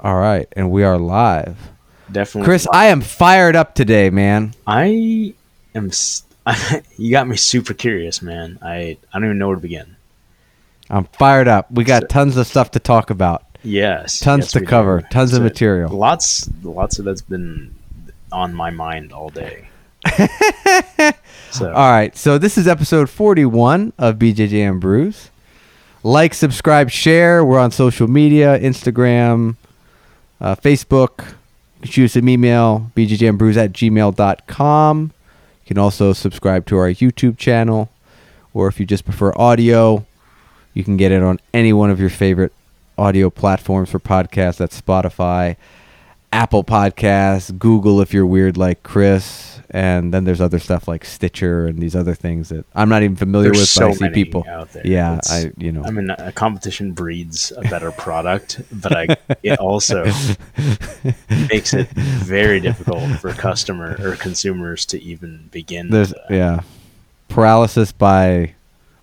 All right, and we are live. Definitely, Chris. Live. I am fired up today, man. I am. You got me super curious, man. I don't even know where to begin. I'm fired up. We got tons of stuff to talk about. Yes, tons to cover. Tons of material. Lots of that's been on my mind all day. All right, so this is episode 41 of BJJ and Bruce. Like, subscribe, share. We're on social media, Instagram, Facebook. You can shoot us an email, bjjandbrews@gmail.com. You can also subscribe to our YouTube channel, or if you just prefer audio, you can get it on any one of your favorite audio platforms for podcasts. That's Spotify, Apple Podcasts, Google if you're weird like Chris, and then there's other stuff like Stitcher and these other things that I'm not even familiar with, but I see people out there. Yeah, I mean, a competition breeds a better product, but it also makes it very difficult for consumers to even begin. Paralysis by,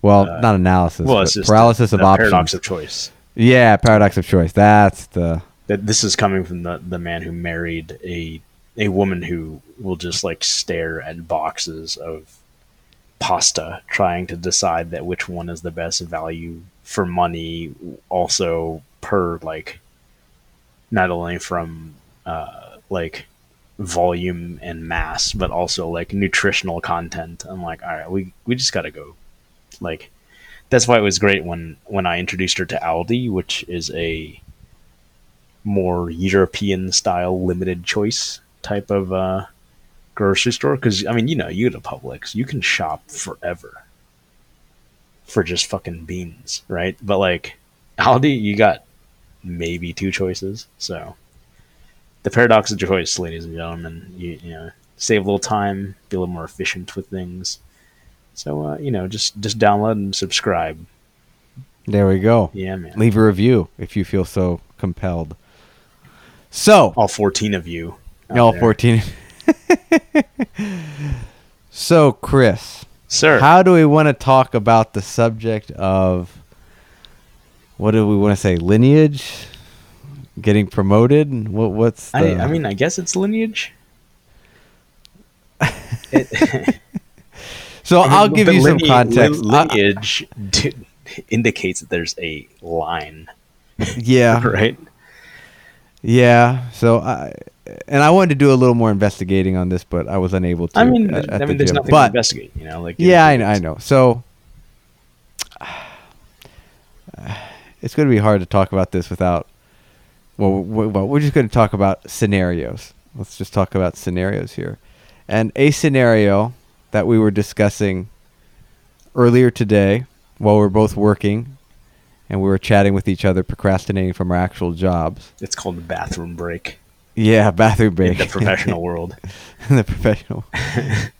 not analysis. Well, it's just paralysis of options. Paradox of choice. Yeah, paradox of choice. That's the. That this is coming from the man who married a woman who will just like stare at boxes of pasta, trying to decide that which one is the best value for money. Also, per like not only from like volume and mass, but also like nutritional content. I'm like, all right, we just gotta go. Like that's why it was great when I introduced her to Aldi, which is a more European-style limited choice type of grocery store. Because, I mean, you go to Publix, you can shop forever for just fucking beans, right? But, like, Aldi, you got maybe two choices. So, the paradox of choice, ladies and gentlemen. You save a little time, be a little more efficient with things. So, just download and subscribe. There we go. Yeah, man. Leave a review if you feel so compelled. So all 14 of you. All there. 14. So, Chris, sir, how do we want to talk about the subject of what do we want to say? Lineage, getting promoted. What's? I mean, I guess it's lineage. So I'll give you some context. Lineage indicates that there's a line. Yeah. Right. Yeah, so I wanted to do a little more investigating on this, but I was unable to. I mean, there's nothing to investigate, I know. So it's going to be hard to talk about this without. Well, we're just going to talk about scenarios. Let's just talk about scenarios here, and a scenario that we were discussing earlier today while we were both working. And we were chatting with each other, procrastinating from our actual jobs. It's called the bathroom break. Yeah, bathroom break. In the professional world. In the professional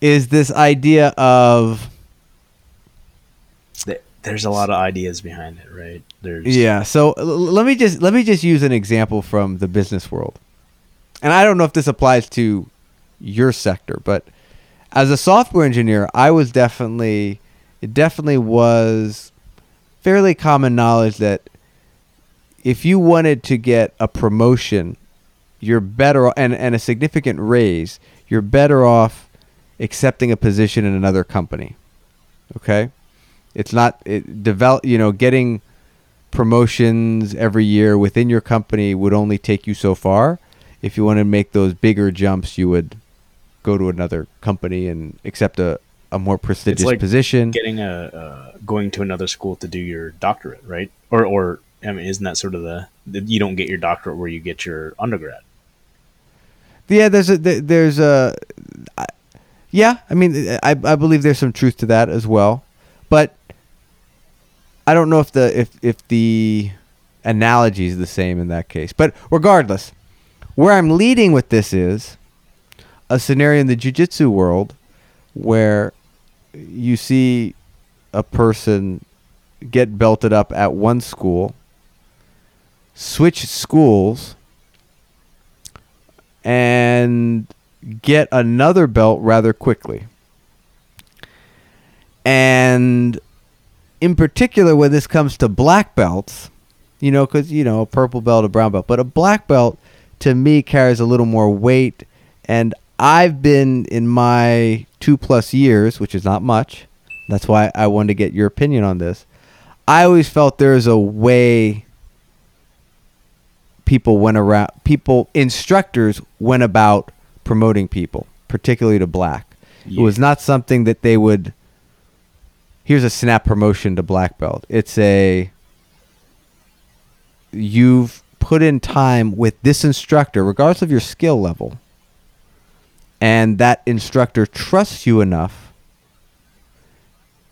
is this idea of... There's a lot of ideas behind it, right? Yeah, so let me just use an example from the business world. And I don't know if this applies to your sector, but as a software engineer, I was definitely was... fairly common knowledge that if you wanted to get a promotion, you're better and a significant raise, you're better off accepting a position in another company. Okay, it's not getting promotions every year within your company would only take you so far. If you want to make those bigger jumps, you would go to another company and accept a more prestigious position. Getting going to another school to do your doctorate, right? Or I mean, isn't that sort of you don't get your doctorate where you get your undergrad? Yeah, I mean, I believe there's some truth to that as well, but I don't know if the analogy is the same in that case. But regardless, where I'm leading with this is a scenario in the jiu-jitsu world where you see a person get belted up at one school, switch schools, and get another belt rather quickly. And in particular, when this comes to black belts, you know, because, you know, a purple belt, a brown belt. But a black belt, to me, carries a little more weight. And I've been in my 2+ years, which is not much. That's why I wanted to get your opinion on this. I always felt there's a way people went around, instructors went about promoting people, particularly to black. Yeah. It was not something that they would, here's a snap promotion to black belt. It's a, you've put in time with this instructor, regardless of your skill level, and that instructor trusts you enough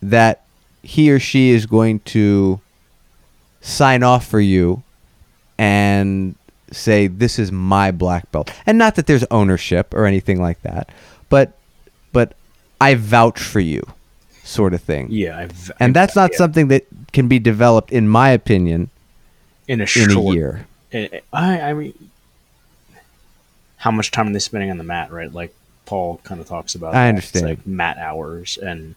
that he or she is going to sign off for you and say, this is my black belt. And not that there's ownership or anything like that, but I vouch for you, sort of thing. Yeah. And that's not something that can be developed, in my opinion, in a year. I mean, how much time are they spending on the mat, right? Like Paul kind of talks about. I understand. It's like mat hours and...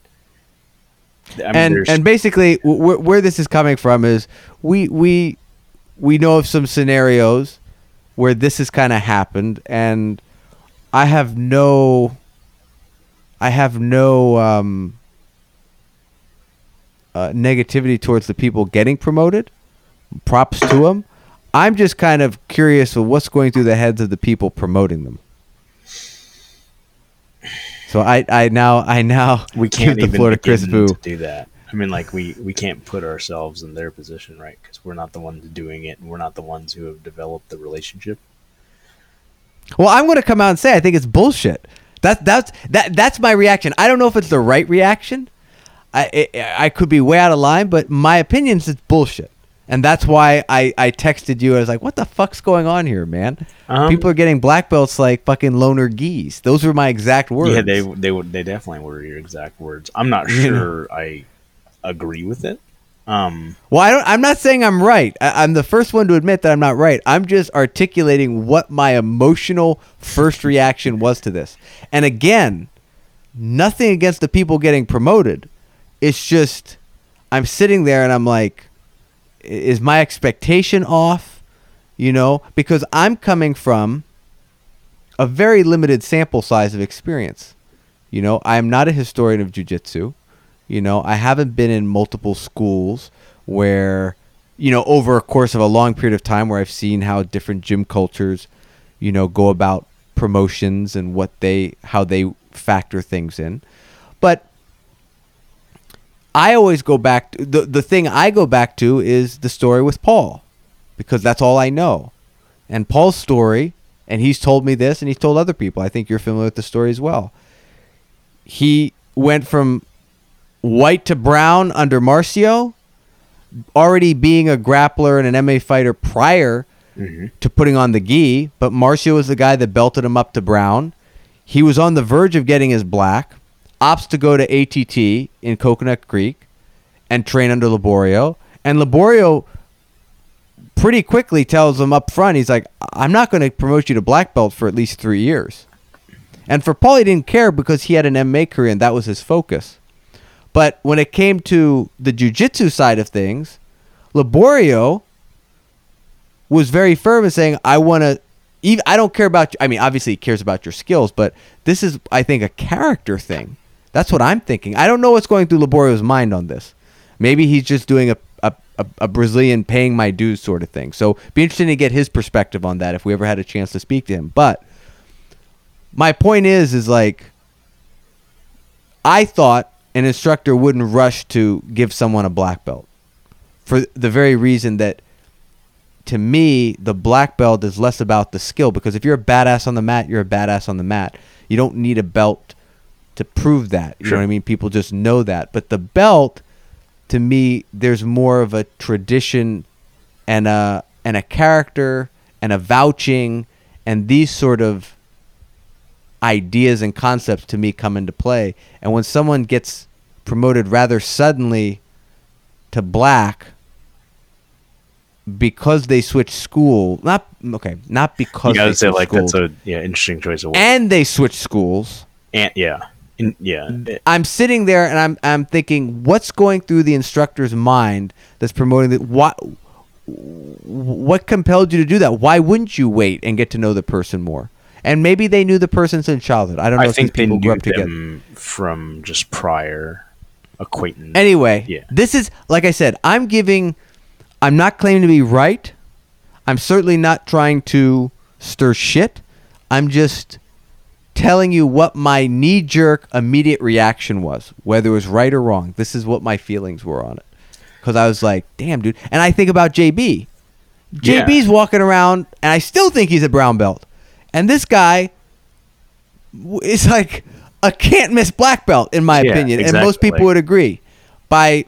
I mean, and basically where this is coming from is we know of some scenarios where this has kind of happened, and I have no negativity towards the people getting promoted. Props to them. I'm just kind of curious of what's going through the heads of the people promoting them. So I now we can't give the floor to Chris Boo to do that. I mean, like we can't put ourselves in their position, right? Because we're not the ones doing it, and we're not the ones who have developed the relationship. Well, I'm going to come out and say I think it's bullshit. That's my reaction. I don't know if it's the right reaction. I could be way out of line, but my opinion is it's bullshit, and that's why I texted you. I was like, "What the fuck's going on here, man? People are getting black belts like fucking loner geese." Those were my exact words. Yeah, they definitely were your exact words. I'm not sure I agree with it. Well, I'm not saying I'm right. I'm the first one to admit that I'm not right. I'm just articulating what my emotional first reaction was to this. And again, nothing against the people getting promoted. It's just I'm sitting there and I'm like, is my expectation off? You know, because I'm coming from a very limited sample size of experience. You know, I'm not a historian of jiu-jitsu. You know, I haven't been in multiple schools where, you know, over a course of a long period of time where I've seen how different gym cultures, you know, go about promotions and how they factor things in. But I always go back to, the thing I go back to is the story with Paul, because that's all I know. And Paul's story, and he's told me this and he's told other people, I think you're familiar with the story as well. He went from white to brown under Marcio, already being a grappler and an MMA fighter prior to putting on the gi, but Marcio was the guy that belted him up to brown. He was on the verge of getting his black, opts to go to ATT in Coconut Creek and train under Laborio. And Laborio pretty quickly tells him up front, he's like, I'm not going to promote you to black belt for at least 3 years. And for Paul, he didn't care because he had an MMA career and that was his focus. But when it came to the jiu-jitsu side of things, Laborio was very firm in saying, I don't care about you. I mean, obviously he cares about your skills, but this is, I think, a character thing. That's what I'm thinking. I don't know what's going through Laborio's mind on this. Maybe he's just doing a Brazilian paying my dues sort of thing. So it'd be interesting to get his perspective on that if we ever had a chance to speak to him. But my point is like, I thought an instructor wouldn't rush to give someone a black belt for the very reason that, to me, the black belt is less about the skill, because if you're a badass on the mat, you're a badass on the mat. You don't need a belt to prove that. You know what I mean? People just know that. But the belt, to me, there's more of a tradition and a character and a vouching and these sort of ideas and concepts to me come into play. And when someone gets promoted rather suddenly to black, because they switched school, that's a interesting choice of words. And they switched schools. I'm sitting there and I'm thinking, what's going through the instructor's mind that's promoting that? Why, what compelled you to do that? Why wouldn't you wait and get to know the person more? And maybe they knew the person since childhood. I don't know if these people grew up together. I think they knew them from just prior acquaintance. Anyway, yeah. This is, like I said, I'm not claiming to be right. I'm certainly not trying to stir shit. I'm just telling you what my knee-jerk immediate reaction was, whether it was right or wrong. This is what my feelings were on it. Because I was like, damn, dude. And I think about JB. Yeah. JB's walking around, and I still think he's a brown belt. And this guy is like a can't-miss black belt, in my opinion. Exactly. And most people would agree. By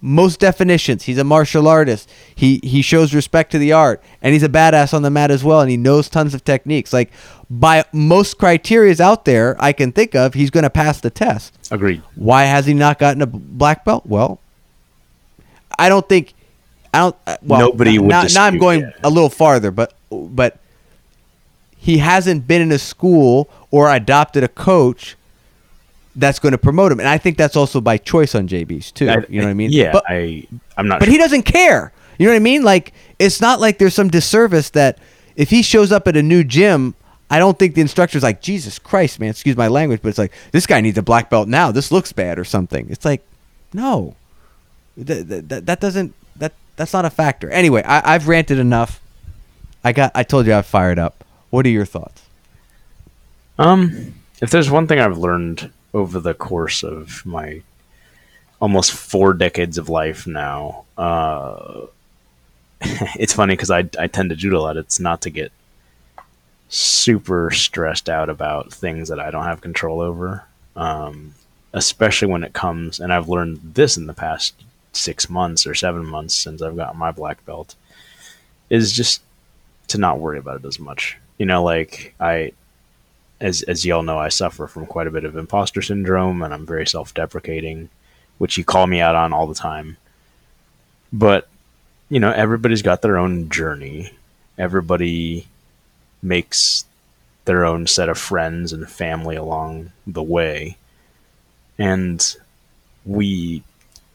most definitions, he's a martial artist. He shows respect to the art. And he's a badass on the mat as well. And he knows tons of techniques. Like, by most criterias out there I can think of, he's going to pass the test. Agreed. Why has he not gotten a black belt? Well, I don't think – nobody would dispute. Now I'm going a little farther, but he hasn't been in a school or adopted a coach that's going to promote him. And I think that's also by choice on JB's too. You know what I mean? Yeah, but, I'm not sure. But he doesn't care. You know what I mean? Like, it's not like there's some disservice that if he shows up at a new gym, I don't think the instructor's like, Jesus Christ, man, excuse my language, but it's like, this guy needs a black belt now. This looks bad or something. It's like, no. That's not a factor. Anyway, I've ranted enough. I told you I fired up. What are your thoughts? If there's one thing I've learned over the course of my almost 4 decades of life now, it's funny because I tend to do it a lot. It's not to get super stressed out about things that I don't have control over, especially when it comes, and I've learned this in the past 6 months or 7 months since I've gotten my black belt, is just to not worry about it as much. You know, like as y'all know, I suffer from quite a bit of imposter syndrome, and I'm very self-deprecating, which you call me out on all the time. But, you know, everybody's got their own journey. Everybody makes their own set of friends and family along the way. And we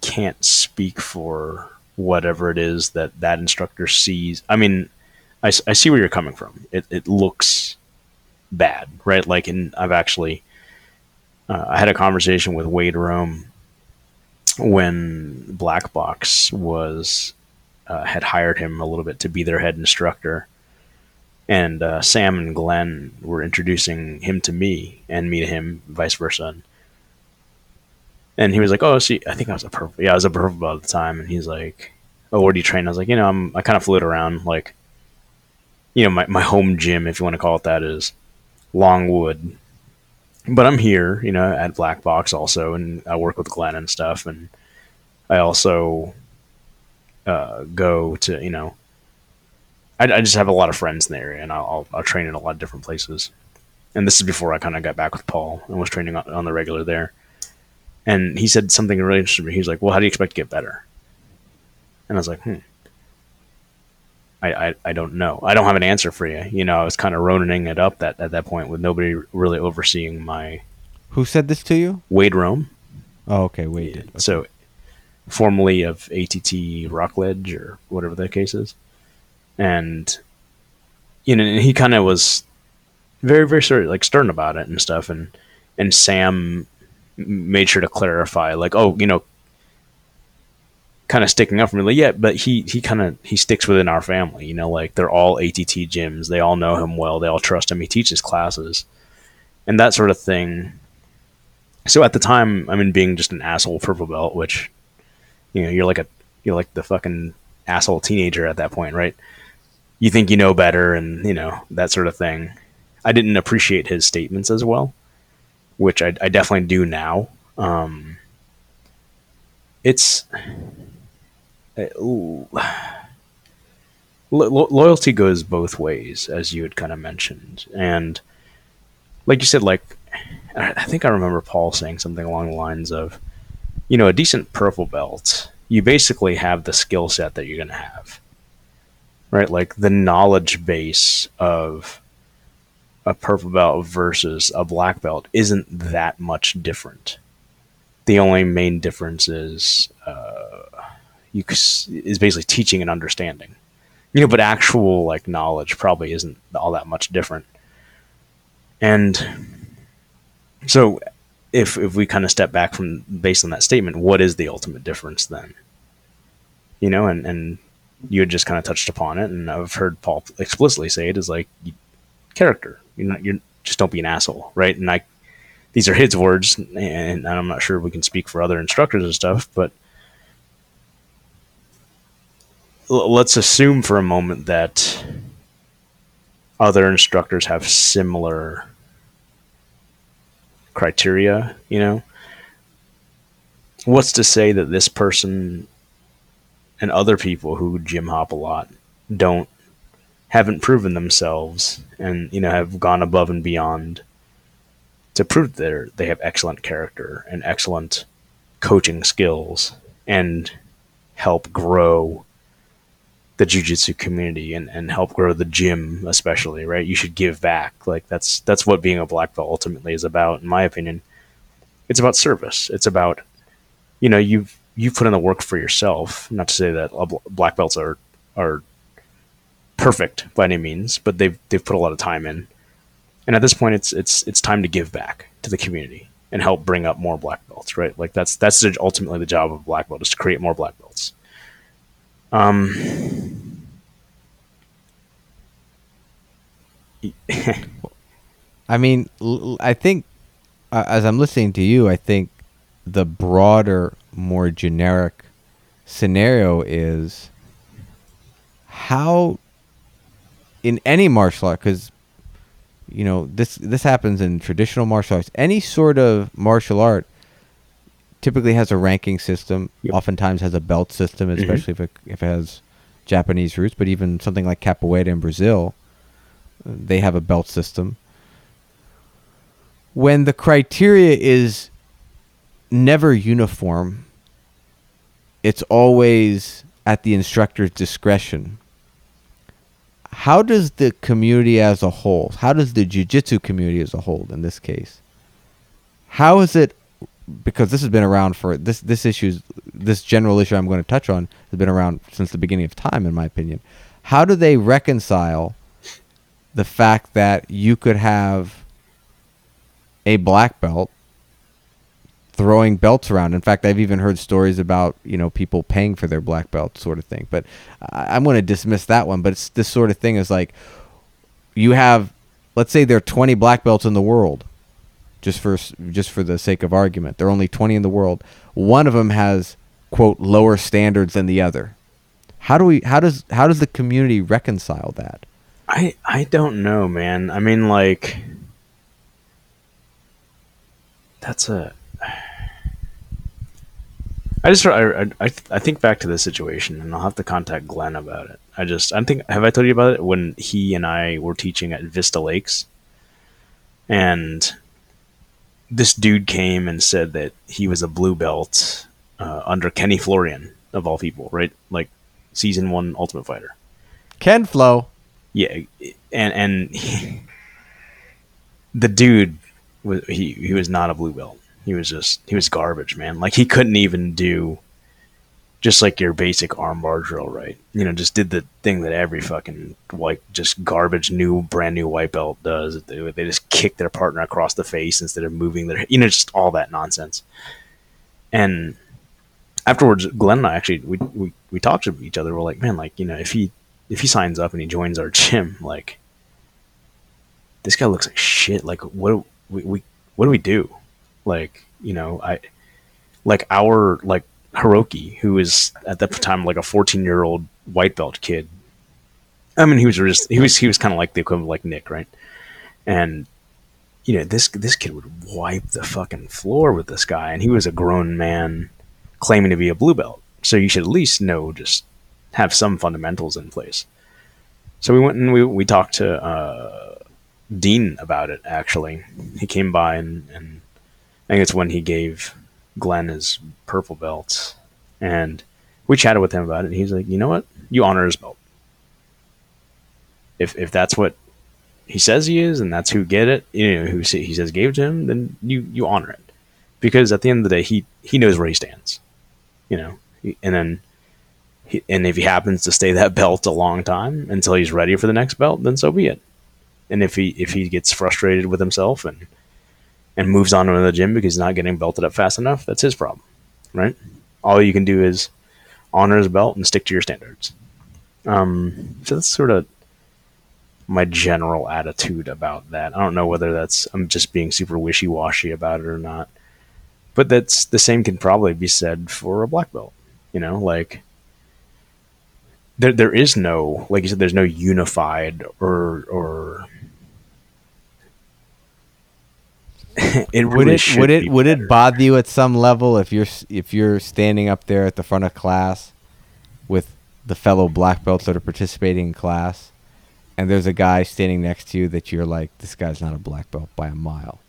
can't speak for whatever it is that instructor sees. I mean, I see where you're coming from. It looks bad, right? Like, I've actually... I had a conversation with Wade Rome when Black Box had hired him a little bit to be their head instructor. And Sam and Glenn were introducing him to me and me to him, vice versa. And he was like, "Oh, see, I think I was a purple. Yeah, I was a purple belt at the time." And he's like, "Oh, where do you train?" I was like, "You know, I kind of float around. Like, you know, my home gym, if you want to call it that, is Longwood. But I'm here, you know, at Black Box also, and I work with Glenn and stuff. And I also go to, you know, I just have a lot of friends in the area, and I'll train in a lot of different places." And this is before I kind of got back with Paul and was training on the regular there. And he said something really interesting. He was like, "Well, how do you expect to get better?" And I was like, I don't know. I don't have an answer for you. You know, I was kind of ronin it up at that point with nobody really overseeing my... Who said this to you? Wade Rome. Oh, okay, Wade did. Okay. So, formerly of ATT Rockledge or whatever the case is. And, you know, and he kind of was very, very sort of like stern about it and stuff. And Sam made sure to clarify, like, "Oh, you know," kind of sticking up for me, like, "Yeah, but he sticks within our family, you know, like they're all ATT gyms. They all know him well. They all trust him. He teaches classes," and that sort of thing. So at the time, I mean, being just an asshole purple belt, which, you know, you're like the fucking asshole teenager at that point, right? You think you know better, and, you know, that sort of thing. I didn't appreciate his statements as well, which I definitely do now. Loyalty goes both ways, as you had kind of mentioned. And like you said, like, I think I remember Paul saying something along the lines of, you know, a decent purple belt, you basically have the skill set that you're going to have, right? Like the knowledge base of a purple belt versus a black belt isn't that much different. The only main difference is is basically teaching and understanding, but actual like knowledge probably isn't all that much different. And so if we kind of step back from based on that statement, what is the ultimate difference then? And you had just kind of touched upon it, and I've heard Paul explicitly say it is like character. You're just don't be an asshole, right? And these are his words, and I'm not sure we can speak for other instructors and stuff, but let's assume for a moment that other instructors have similar criteria, What's to say that this person and other people who gym hop a lot haven't proven themselves and, have gone above and beyond to prove that they have excellent character and excellent coaching skills and help grow the jiu-jitsu community and help grow the gym, especially, right? You should give back. Like that's what being a black belt ultimately is about. In my opinion, it's about service. It's about, you put in the work for yourself. Not to say that black belts are perfect by any means, but they've put a lot of time in. And at this point, it's time to give back to the community and help bring up more black belts, right? Like that's ultimately the job of a black belt, is to create more black belts. I mean, I think as I'm listening to you, I think the broader, more generic scenario is how in any martial art, because this happens in traditional martial arts, any sort of martial art typically has a ranking system, yep. Oftentimes has a belt system, especially mm-hmm. if it has Japanese roots, but even something like capoeira in Brazil, they have a belt system. When the criteria is never uniform, it's always at the instructor's discretion. How does the community as a whole, how does the jiu-jitsu community as a whole in this case, how is it, because this has been around for, this general issue I'm going to touch on has been around since the beginning of time, in my opinion. How do they reconcile the fact that you could have a black belt throwing belts around? In fact, I've even heard stories about, people paying for their black belt sort of thing, but I'm going to dismiss that one. But it's this sort of thing is like, you have, let's say there are 20 black belts in the world, just for the sake of argument. There are only 20 in the world. One of them has, quote, lower standards than the other. How does the community reconcile that? I don't know, man. I mean, like, that's a, I think back to this situation, and I'll have to contact Glenn about it. Have I told you about it when he and I were teaching at Vista Lakes, and this dude came and said that he was a blue belt under Kenny Florian, of all people, right? Like season 1 Ultimate Fighter. Ken Flo. Yeah, and the dude was he was not a blue belt. He was garbage, man. Like, he couldn't even do just like your basic armbar drill, right? Just did the thing that every fucking white, just garbage brand new white belt does. They just kick their partner across the face instead of moving their, just all that nonsense. And afterwards, Glenn and I actually, we talked to each other. We're like, man, like, if he signs up and he joins our gym, like, this guy looks like shit. Like, what do we do? Like, our Hiroki, who is at that time like a 14-year-old white belt kid. I mean, he was kind of like the equivalent of like Nick, right? And this kid would wipe the fucking floor with this guy, and he was a grown man claiming to be a blue belt. So you should at least just have some fundamentals in place. So we went and we talked to Dean about it. Actually, he came by and I think it's when he gave Glenn his purple belt, and we chatted with him about it, and he's like, you know what? You honor his belt. If that's what he says he is, and that's who get it, who he says gave to him, then you honor it. Because at the end of the day, he knows where he stands. And then And if he happens to stay that belt a long time until he's ready for the next belt, then so be it. And if he gets frustrated with himself and moves on to another gym because he's not getting belted up fast enough, that's his problem, right? All you can do is honor his belt and stick to your standards. So that's sort of my general attitude about that. I don't know whether I'm just being super wishy-washy about it or not, but that's the same can probably be said for a black belt. You know, like there is no, like you said, there's no unified or would it bother you at some level if you're standing up there at the front of class with the fellow black belts that are participating in class, and there's a guy standing next to you that you're like, this guy's not a black belt by a mile?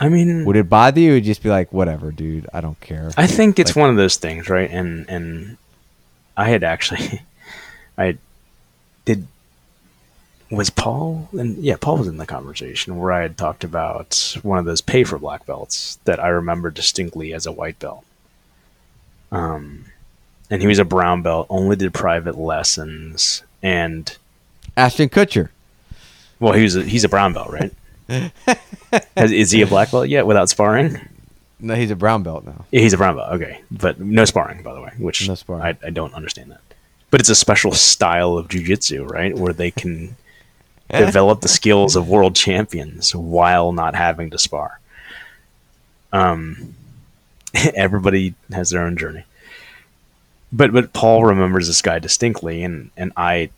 I mean, would it bother you? Or just be like, whatever, dude, I don't care. I think it's one of those things, right? And Paul was in the conversation where I had talked about one of those pay for black belts that I remember distinctly as a white belt. And he was a brown belt, only did private lessons, and Ashton Kutcher. Well, he's a brown belt, right? Is he a black belt yet without sparring? No, he's a brown belt now. He's a brown belt, okay. But no sparring, by the way, which no sparring. I don't understand that. But it's a special style of jiu-jitsu, right, where they can develop the skills of world champions while not having to spar. Everybody has their own journey. But Paul remembers this guy distinctly, and I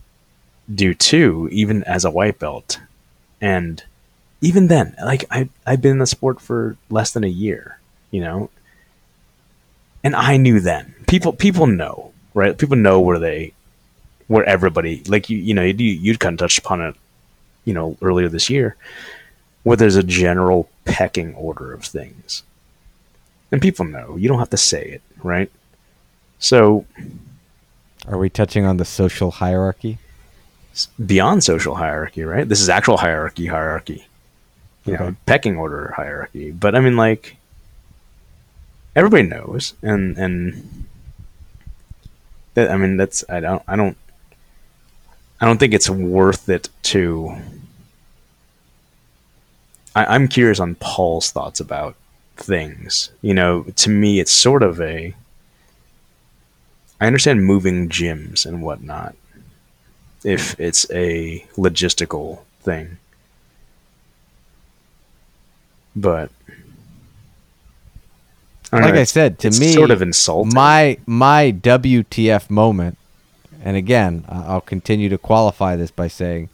do too, even as a white belt. And even then, like I've been in the sport for less than a year, you know. And I knew then. People know, right? People know where everybody, like you'd kind of touched upon it, you know, earlier this year, where there's a general pecking order of things. And people know. You don't have to say it, right? So, are we touching on the social hierarchy? Beyond social hierarchy, right? This is actual hierarchy, you know, pecking order hierarchy. But I mean, like, everybody knows, and that, I mean, that's I don't think it's worth it to. I'm curious on Paul's thoughts about things. You know, to me, it's sort of a. I understand moving gyms and whatnot if it's a logistical thing. But like I said, to me, sort of insulting. My WTF moment, and again, I'll continue to qualify this by saying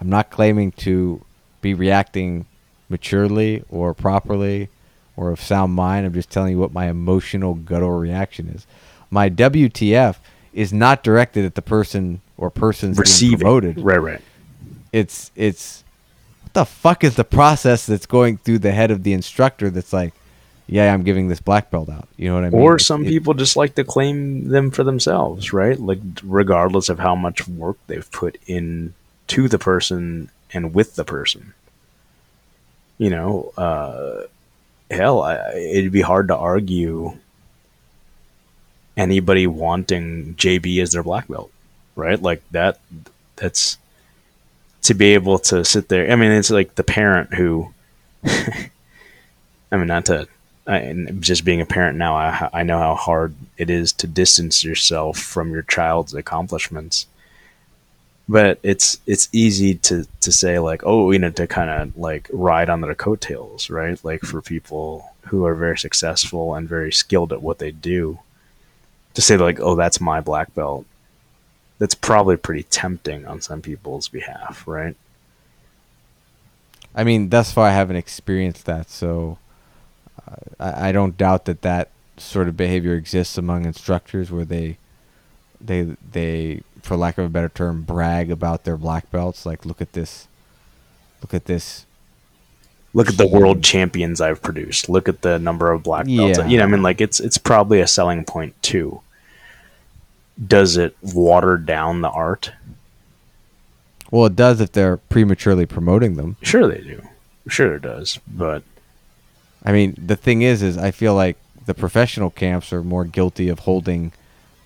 I'm not claiming to be reacting maturely or properly or of sound mind. I'm just telling you what my emotional guttural reaction is. My WTF is not directed at the person or persons receiving. Being promoted. Right. It's what the fuck is the process that's going through the head of the instructor that's like, yeah, I'm giving this black belt out. You know what I mean? Or people just like to claim them for themselves, right? Like regardless of how much work they've put in to the person and with the person. You know, it'd be hard to argue anybody wanting JB as their black belt, right? Like that's to be able to sit there. I mean, it's like the parent who, just being a parent now, I know how hard it is to distance yourself from your child's accomplishments, but it's easy to say like, oh, you know, to kind of like ride on their coattails, right? Like for people who are very successful and very skilled at what they do, to say like, oh, that's my black belt. That's probably pretty tempting on some people's behalf, right? I mean, thus far I haven't experienced that, so I don't doubt that sort of behavior exists among instructors where they, for lack of a better term, brag about their black belts. Like, look at this. Look at the world champions I've produced. Look at the number of black belts. Yeah. You know, I mean, like it's probably a selling point too. Does it water down the art? Well, it does if they're prematurely promoting them. Sure they do. Sure it does. But I mean, the thing is I feel like the professional camps are more guilty of holding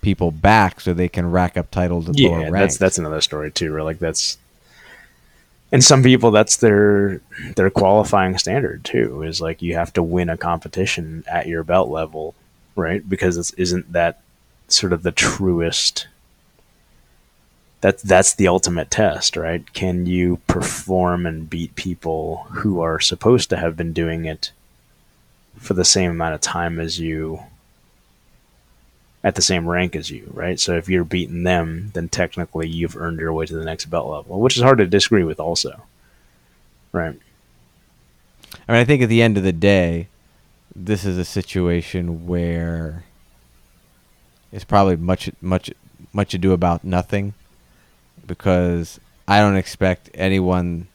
people back so they can rack up titles at lower ranks. That's another story too. Where like that's, and some people that's their qualifying standard too. Is like you have to win a competition at your belt level, right? Because it's isn't that sort of the truest. That's the ultimate test, right? Can you perform and beat people who are supposed to have been doing it for the same amount of time as you, at the same rank as you, right? So if you're beating them, then technically you've earned your way to the next belt level, which is hard to disagree with also, right? I mean, I think at the end of the day, this is a situation where it's probably much ado about nothing, because I don't expect anyone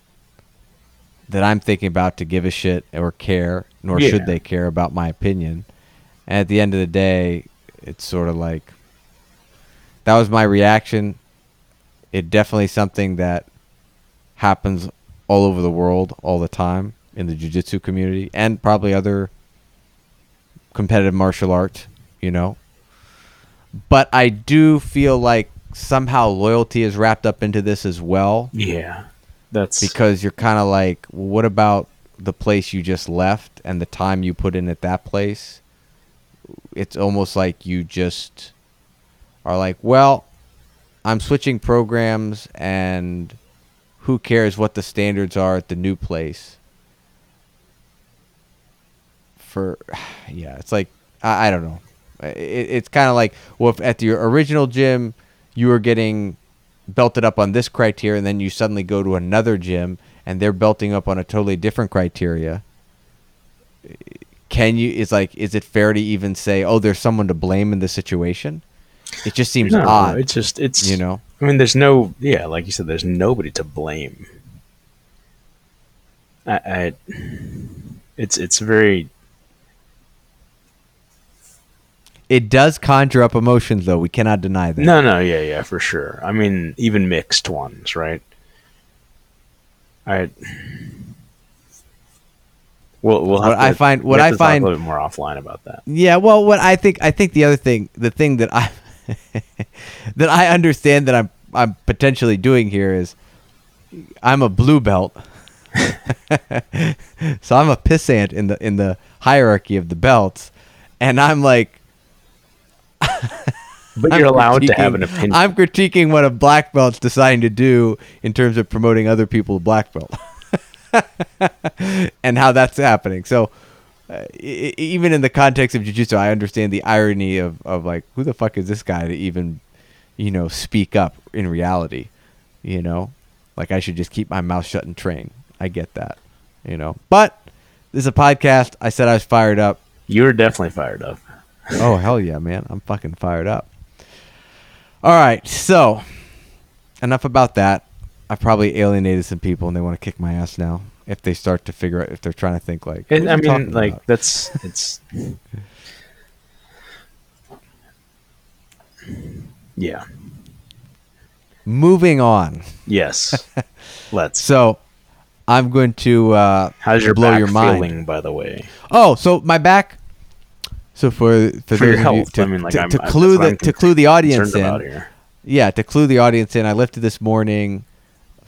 that I'm thinking about to give a shit or care, nor should they care about my opinion. And at the end of the day, it's sort of like, that was my reaction. It definitely something that happens all over the world all the time in the jiu-jitsu community and probably other competitive martial arts, you know. But I do feel like somehow loyalty is wrapped up into this as well. Yeah. That's because you're kind of like, well, what about the place you just left and the time you put in at that place? It's almost like you just are like, well, I'm switching programs and who cares what the standards are at the new place? It's like, I don't know. It's kind of like, well, if at your original gym you were getting belted up on this criteria and then you suddenly go to another gym and they're belting up on a totally different criteria, is it fair to even say, oh, there's someone to blame in this situation? It just seems odd. It's you know, I mean, there's no, like you said, there's nobody to blame. It's very. It does conjure up emotions, though. We cannot deny that. No, for sure. I mean, even mixed ones, right? We'll have to talk a little bit more offline about that. Yeah, well, what I think the thing that I that I understand that I'm potentially doing here is I'm a blue belt, so I'm a pissant in the hierarchy of the belts, and I'm like. But you're allowed to have an opinion. I'm critiquing what a black belt's deciding to do in terms of promoting other people black belt and how that's happening. So even in the context of jiu-jitsu, I understand the irony of like, who the fuck is this guy to even, you know, speak up in reality, you know, like I should just keep my mouth shut and train. I get that, you know, but this is a podcast. I said I was fired up. You were definitely fired up. Oh, hell yeah, man. I'm fucking fired up. All right, so enough about that. I've probably alienated some people, and they want to kick my ass now if they start to figure out, if they're trying to think like. And I mean, like, about? That's. It's. Yeah. Moving on. Yes. Let's. So I'm going to. How's your blow back your mind? Feeling, by the way? Oh, so my back. So for your health, I mean, like to clue the audience in, to clue the audience in, I lifted this morning,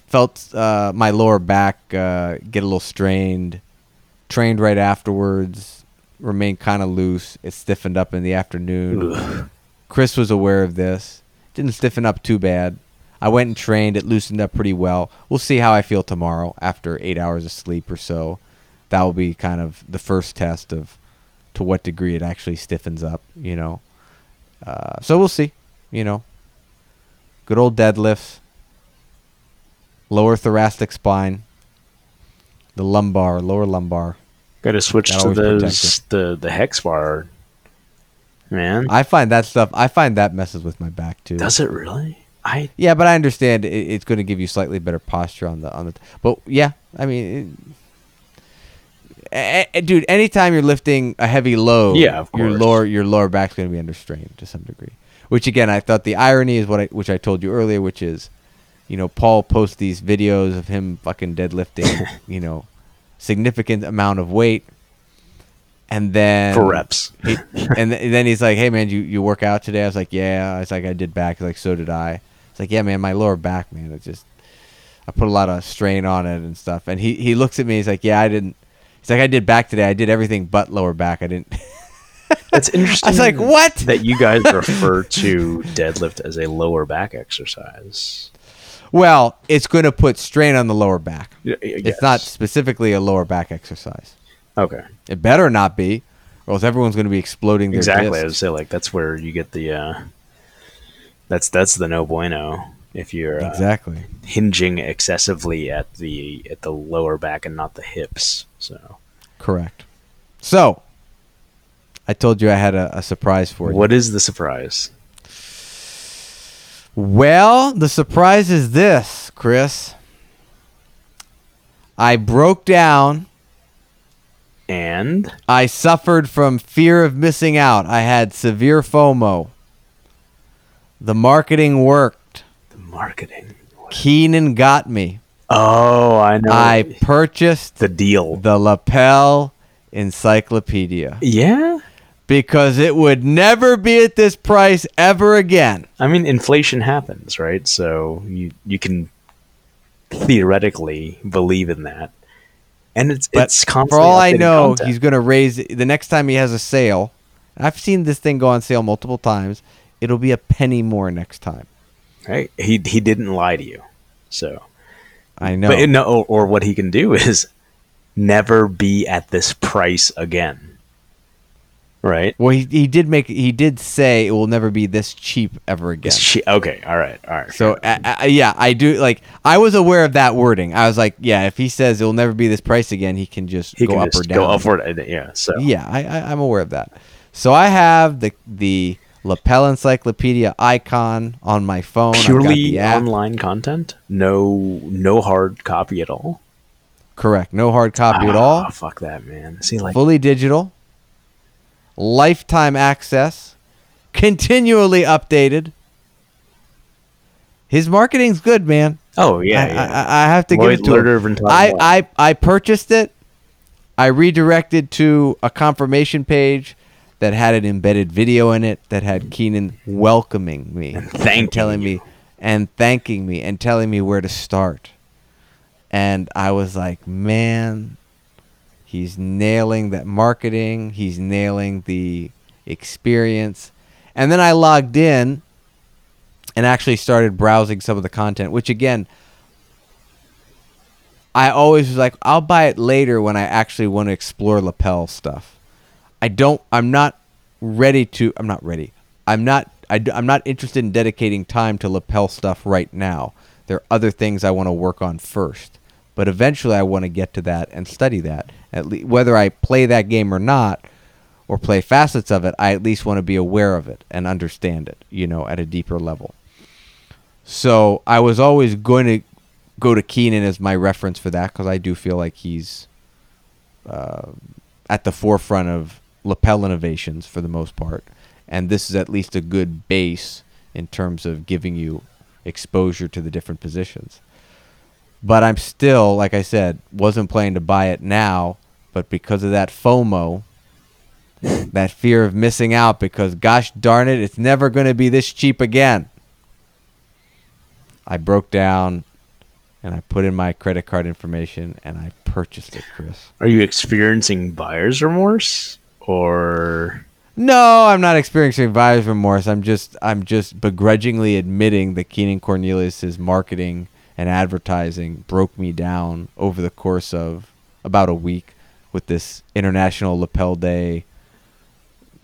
felt my lower back get a little strained, trained right afterwards, remained kind of loose. It stiffened up in the afternoon. Ugh. Chris was aware of this. Didn't stiffen up too bad. I went and trained. It loosened up pretty well. We'll see how I feel tomorrow after 8 hours of sleep or so. That will be kind of the first test of to what degree it actually stiffens up, you know. So we'll see, you know. Good old deadlifts, lower thoracic spine, the lumbar, lower lumbar. Got to switch to those, the hex bar, man. I find that messes with my back too. Does it really? Yeah, but I understand it's going to give you slightly better posture on the. But yeah, I mean. Dude, anytime you're lifting a heavy load, of course. your lower back's going to be under strain to some degree. Which again, I thought the irony is which I told you earlier, which is, you know, Paul posts these videos of him fucking deadlifting, you know, significant amount of weight, And then for reps. and then he's like, hey man, you work out today? I was like, yeah. I was like, I did back. He's like, so did I. It's like, yeah man, my lower back, man, it just, I put a lot of strain on it and stuff. And he looks at me, he's like, yeah, I didn't. He's like, I did back today. I did everything but lower back. I didn't. That's interesting. I was like, what? That you guys refer to deadlift as a lower back exercise. Well, it's going to put strain on the lower back. It's not specifically a lower back exercise. Okay. It better not be, or else everyone's going to be exploding their Exactly. discs. I would say, like, that's where you get the that's the no bueno if you're exactly hinging excessively at the lower back and not the hips. So correct. So I told you I had a surprise for you. What is the surprise? Well, the surprise is this, Chris. I broke down. And? I suffered from fear of missing out. I had severe FOMO. The marketing worked. The marketing worked. Keenan got me. Oh, I know. I purchased the deal. The Lapel Encyclopedia. Yeah? Because it would never be at this price ever again. I mean, inflation happens, right? So you can theoretically believe in that. And it's constantly. For all I know, content. He's going to raise it the next time he has a sale. I've seen this thing go on sale multiple times. It'll be a penny more next time. Hey, he didn't lie to you, so I know. But no, or what he can do is never be at this price again, right? Well, he did say it will never be this cheap ever again. Okay, all right. So yeah, I do like. I was aware of that wording. I was like, yeah, if he says it will never be this price again, he can just go up or down. Yeah. So yeah, I'm aware of that. So I have the Lapel Encyclopedia icon on my phone. Purely online content, no hard copy at all. Correct, no hard copy at all. Oh, fuck that, man. See, like fully digital. Lifetime access, continually updated. His marketing's good, man. Oh yeah, I have to give it to him. I purchased it. I redirected to a confirmation page that had an embedded video in it that had Keenan welcoming me and thanking me and telling me where to start. And I was like, man. He's nailing that marketing. He's nailing the experience. And then I logged in and actually started browsing some of the content, which, again, I always was like, I'll buy it later when I actually want to explore Lapel stuff. I'm not interested in dedicating time to Lapel stuff right now. There are other things I want to work on first. But eventually I want to get to that and study that. At least, whether I play that game or not, or play facets of it, I at least want to be aware of it and understand it, at a deeper level. So I was always going to go to Keenan as my reference for that, because I do feel like he's at the forefront of Lapel innovations for the most part. And this is at least a good base in terms of giving you exposure to the different positions. But I'm still, like I said, wasn't planning to buy it now, but because of that FOMO, that fear of missing out, because gosh darn it, it's never going to be this cheap again. I broke down and I put in my credit card information and I purchased it, Chris. Are you experiencing buyer's remorse or... No, I'm not experiencing buyer's remorse. I'm just begrudgingly admitting that Keenan Cornelius' marketing and advertising broke me down over the course of about a week with this International Lapel Day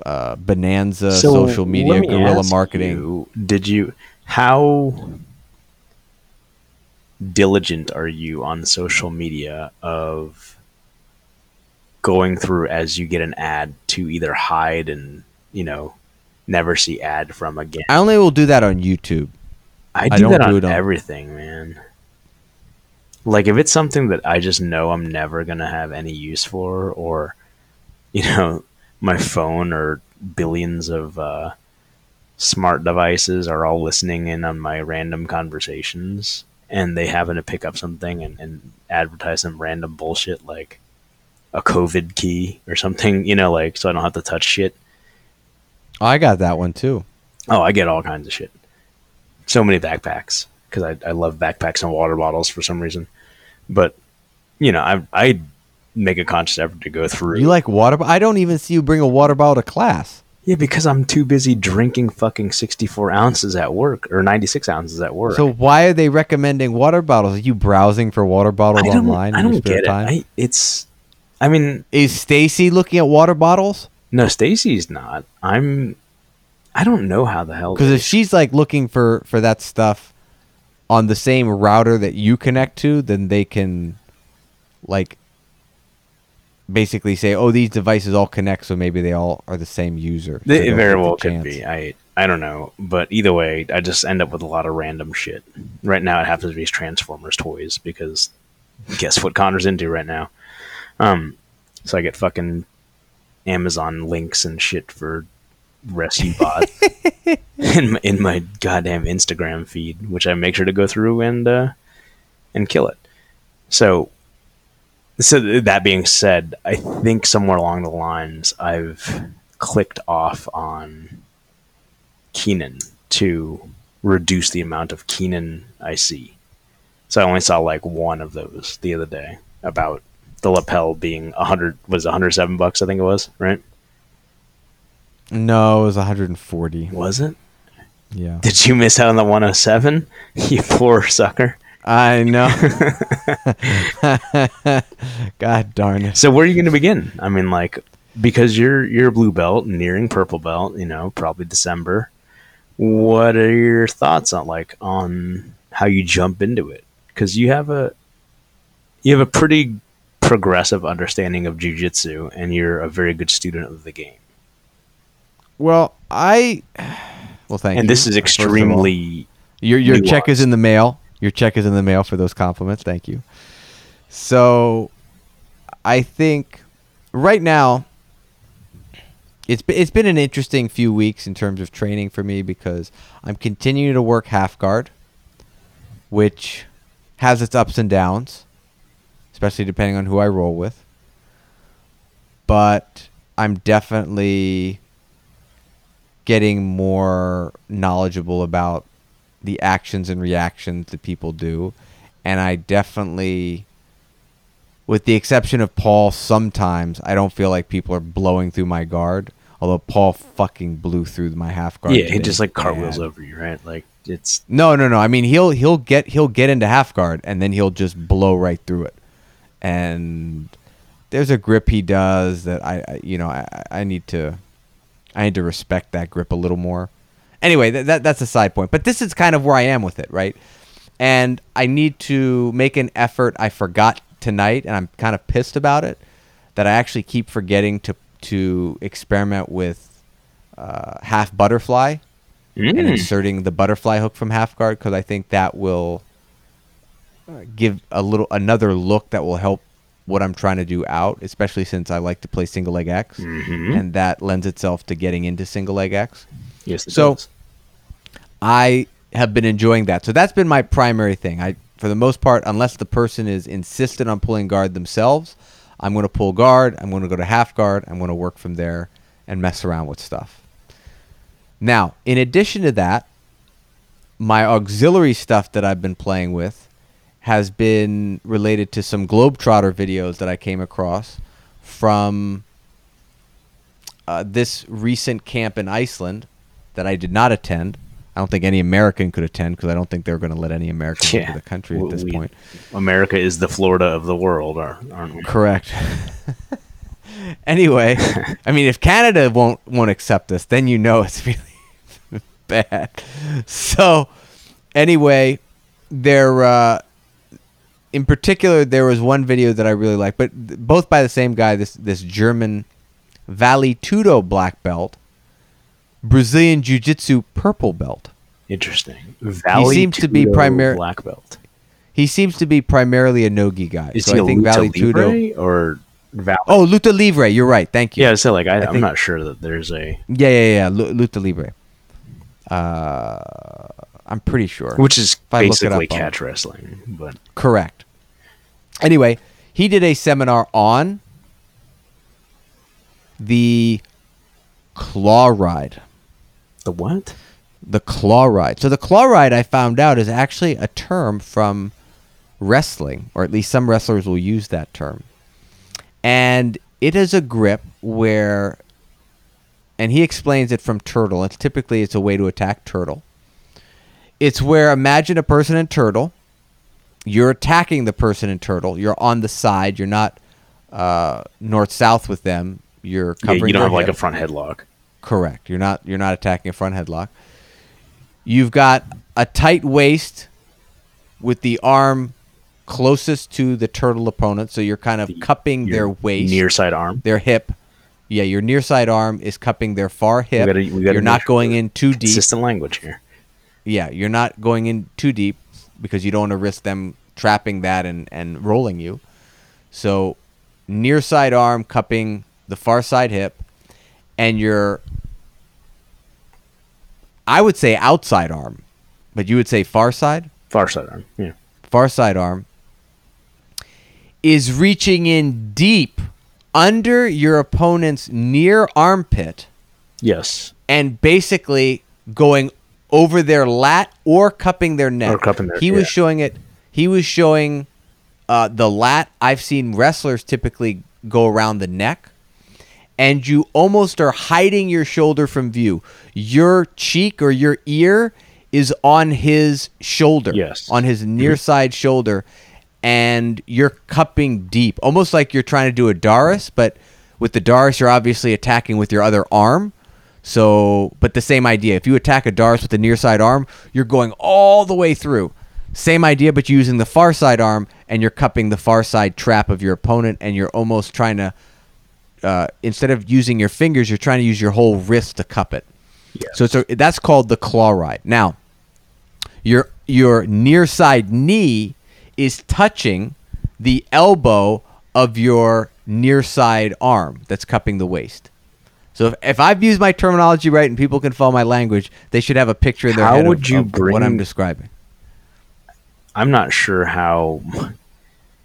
bonanza, so social media, guerrilla marketing. How diligent are you on social media of going through as you get an ad to either hide and, never see ad from again? I only will do that on YouTube. I don't do that on everything, man. Like, if it's something that I just know I'm never going to have any use for, or, my phone or billions of smart devices are all listening in on my random conversations, and they happen to pick up something and advertise some random bullshit, like, a COVID key or something, you know, like, so I don't have to touch shit. Oh, I got that one too. Oh, I get all kinds of shit. So many backpacks, because I love backpacks and water bottles for some reason. But, you know, I make a conscious effort to go through. You like water? I don't even see you bring a water bottle to class. Yeah, because I'm too busy drinking fucking 64 ounces at work, or 96 ounces at work. So why are they recommending water bottles? Are you browsing for water bottles online? I don't get it. Is Stacy looking at water bottles? No, Stacy's not. I don't know how the hell. Because if she's like looking for that stuff on the same router that you connect to, then they can like basically say, oh, these devices all connect, so maybe they all are the same user. So it very well could be. I don't know. But either way, I just end up with a lot of random shit. Right now it happens to be Transformers toys, because guess what Connor's into right now. So I get fucking Amazon links and shit for Rescue Bot in my goddamn Instagram feed, which I make sure to go through and kill it. So that being said, I think somewhere along the lines I've clicked off on Keenan to reduce the amount of Keenan I see. So I only saw like one of those the other day about the lapel being $107, I think it was, right? No, it was 140. Was it? Yeah. Did you miss out on the 107? You poor sucker. I know. God darn it. So where are you going to begin? I mean, like, because you're blue belt, nearing purple belt, you know, probably December. What are your thoughts on how you jump into it? Because you have a pretty progressive understanding of jiu-jitsu, and you're a very good student of the game. Well, thank you. And this is extremely your nuanced. Check is in the mail. Your check is in the mail for those compliments. Thank you. So, I think right now it's been an interesting few weeks in terms of training for me, because I'm continuing to work half guard, which has its ups and downs, especially depending on who I roll with. But I'm definitely getting more knowledgeable about the actions and reactions that people do. And I definitely, with the exception of Paul, sometimes I don't feel like people are blowing through my guard. Although Paul fucking blew through my half guard. Yeah, he just like cartwheels over you, right? Like it's no. I mean, he'll get into half guard and then he'll just blow right through it. And there's a grip he does that I need to respect that grip a little more. Anyway, that's a side point. But this is kind of where I am with it, right? And I need to make an effort. I forgot tonight, and I'm kind of pissed about it, that I actually keep forgetting to experiment with half butterfly and inserting the butterfly hook from half guard, because I think that will give another look that will help what I'm trying to do out, especially since I like to play single leg X, and that lends itself to getting into single leg X. Yes, it does. I have been enjoying that. So that's been my primary thing. For the most part, unless the person is insistent on pulling guard themselves, I'm going to pull guard, I'm going to go to half guard, I'm going to work from there and mess around with stuff. Now, in addition to that, my auxiliary stuff that I've been playing with has been related to some Globetrotter videos that I came across from this recent camp in Iceland that I did not attend. I don't think any American could attend, because I don't think they're going to let any Americans into the country at this point. America is the Florida of the world, aren't we? Correct. Anyway, I mean, if Canada won't accept us, then you know it's really bad. So, anyway, they're... in particular, there was one video that I really liked, but both by the same guy, this German Vale Tudo black belt, Brazilian Jiu-Jitsu purple belt. Interesting. Vale Tudo black belt. He seems to be primarily a no-gi guy. Is he a Luta Livre or Vale? Oh, Luta Livre. You're right. Thank you. Yeah, so like I'm not sure that there's a... Yeah. Luta Livre. I'm pretty sure. Which is basically catch wrestling. But. Correct. Anyway, he did a seminar on the claw ride. The what? The claw ride. So the claw ride, I found out, is actually a term from wrestling, or at least some wrestlers will use that term. And it is a grip where, and he explains it from Turtle. It's typically, it's a way to attack Turtle. It's where, imagine a person in Turtle. You're attacking the person in Turtle. You're on the side. You're not north-south with them. You're covering. Yeah, you don't have like a front headlock. Correct. You're not attacking a front headlock. You've got a tight waist with the arm closest to the Turtle opponent, so you're kind of cupping their waist. Near side arm. Their hip. Yeah, your near side arm is cupping their far hip. You're not going in too deep. Consistent language here. Yeah, you're not going in too deep, because you don't want to risk them trapping that and rolling you. So near side arm cupping the far side hip, and your, I would say outside arm, but you would say far side? Far side arm, yeah. Far side arm is reaching in deep under your opponent's near armpit. Yes. And basically going over their lat or cupping their neck. Or cupping their, he was showing it. He was showing the lat. I've seen wrestlers typically go around the neck, and you almost are hiding your shoulder from view. Your cheek or your ear is on his shoulder. Yes. On his near side shoulder, and you're cupping deep. Almost like you're trying to do a Doris, but with the Doris, you're obviously attacking with your other arm. So, but the same idea. If you attack a Doris with the near side arm, you're going all the way through. Same idea, but you're using the far side arm, and you're cupping the far side trap of your opponent, and you're almost trying to, instead of using your fingers, you're trying to use your whole wrist to cup it. Yeah. So that's called the claw ride. Now, your near side knee is touching the elbow of your near side arm that's cupping the waist. So if I've used my terminology right and people can follow my language, they should have a picture in their head of what I'm describing. I'm not sure how.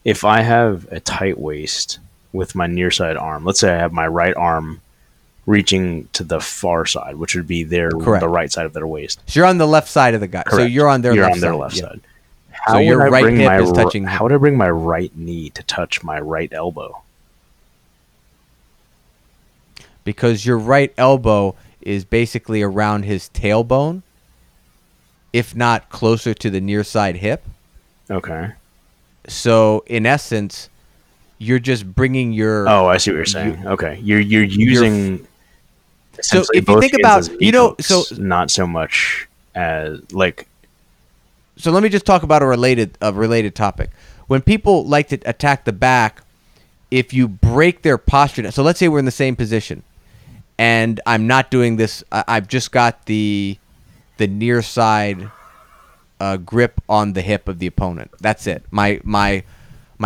If I have a tight waist with my near side arm, let's say I have my right arm reaching to the far side, which would be the right side of their waist. So you're on the left side of the guy. Correct. So you're on their left side. How would I bring my right knee to touch my right elbow? Because your right elbow is basically around his tailbone, if not closer to the near side hip. Okay. So in essence, you're just bringing your. Oh, I see what you're saying. Okay, you're using. So if you think about, not so much as like. So let me just talk about a related topic. When people like to attack the back, if you break their posture, so let's say we're in the same position. And I'm not doing this. I've just got the near side grip on the hip of the opponent. That's it. My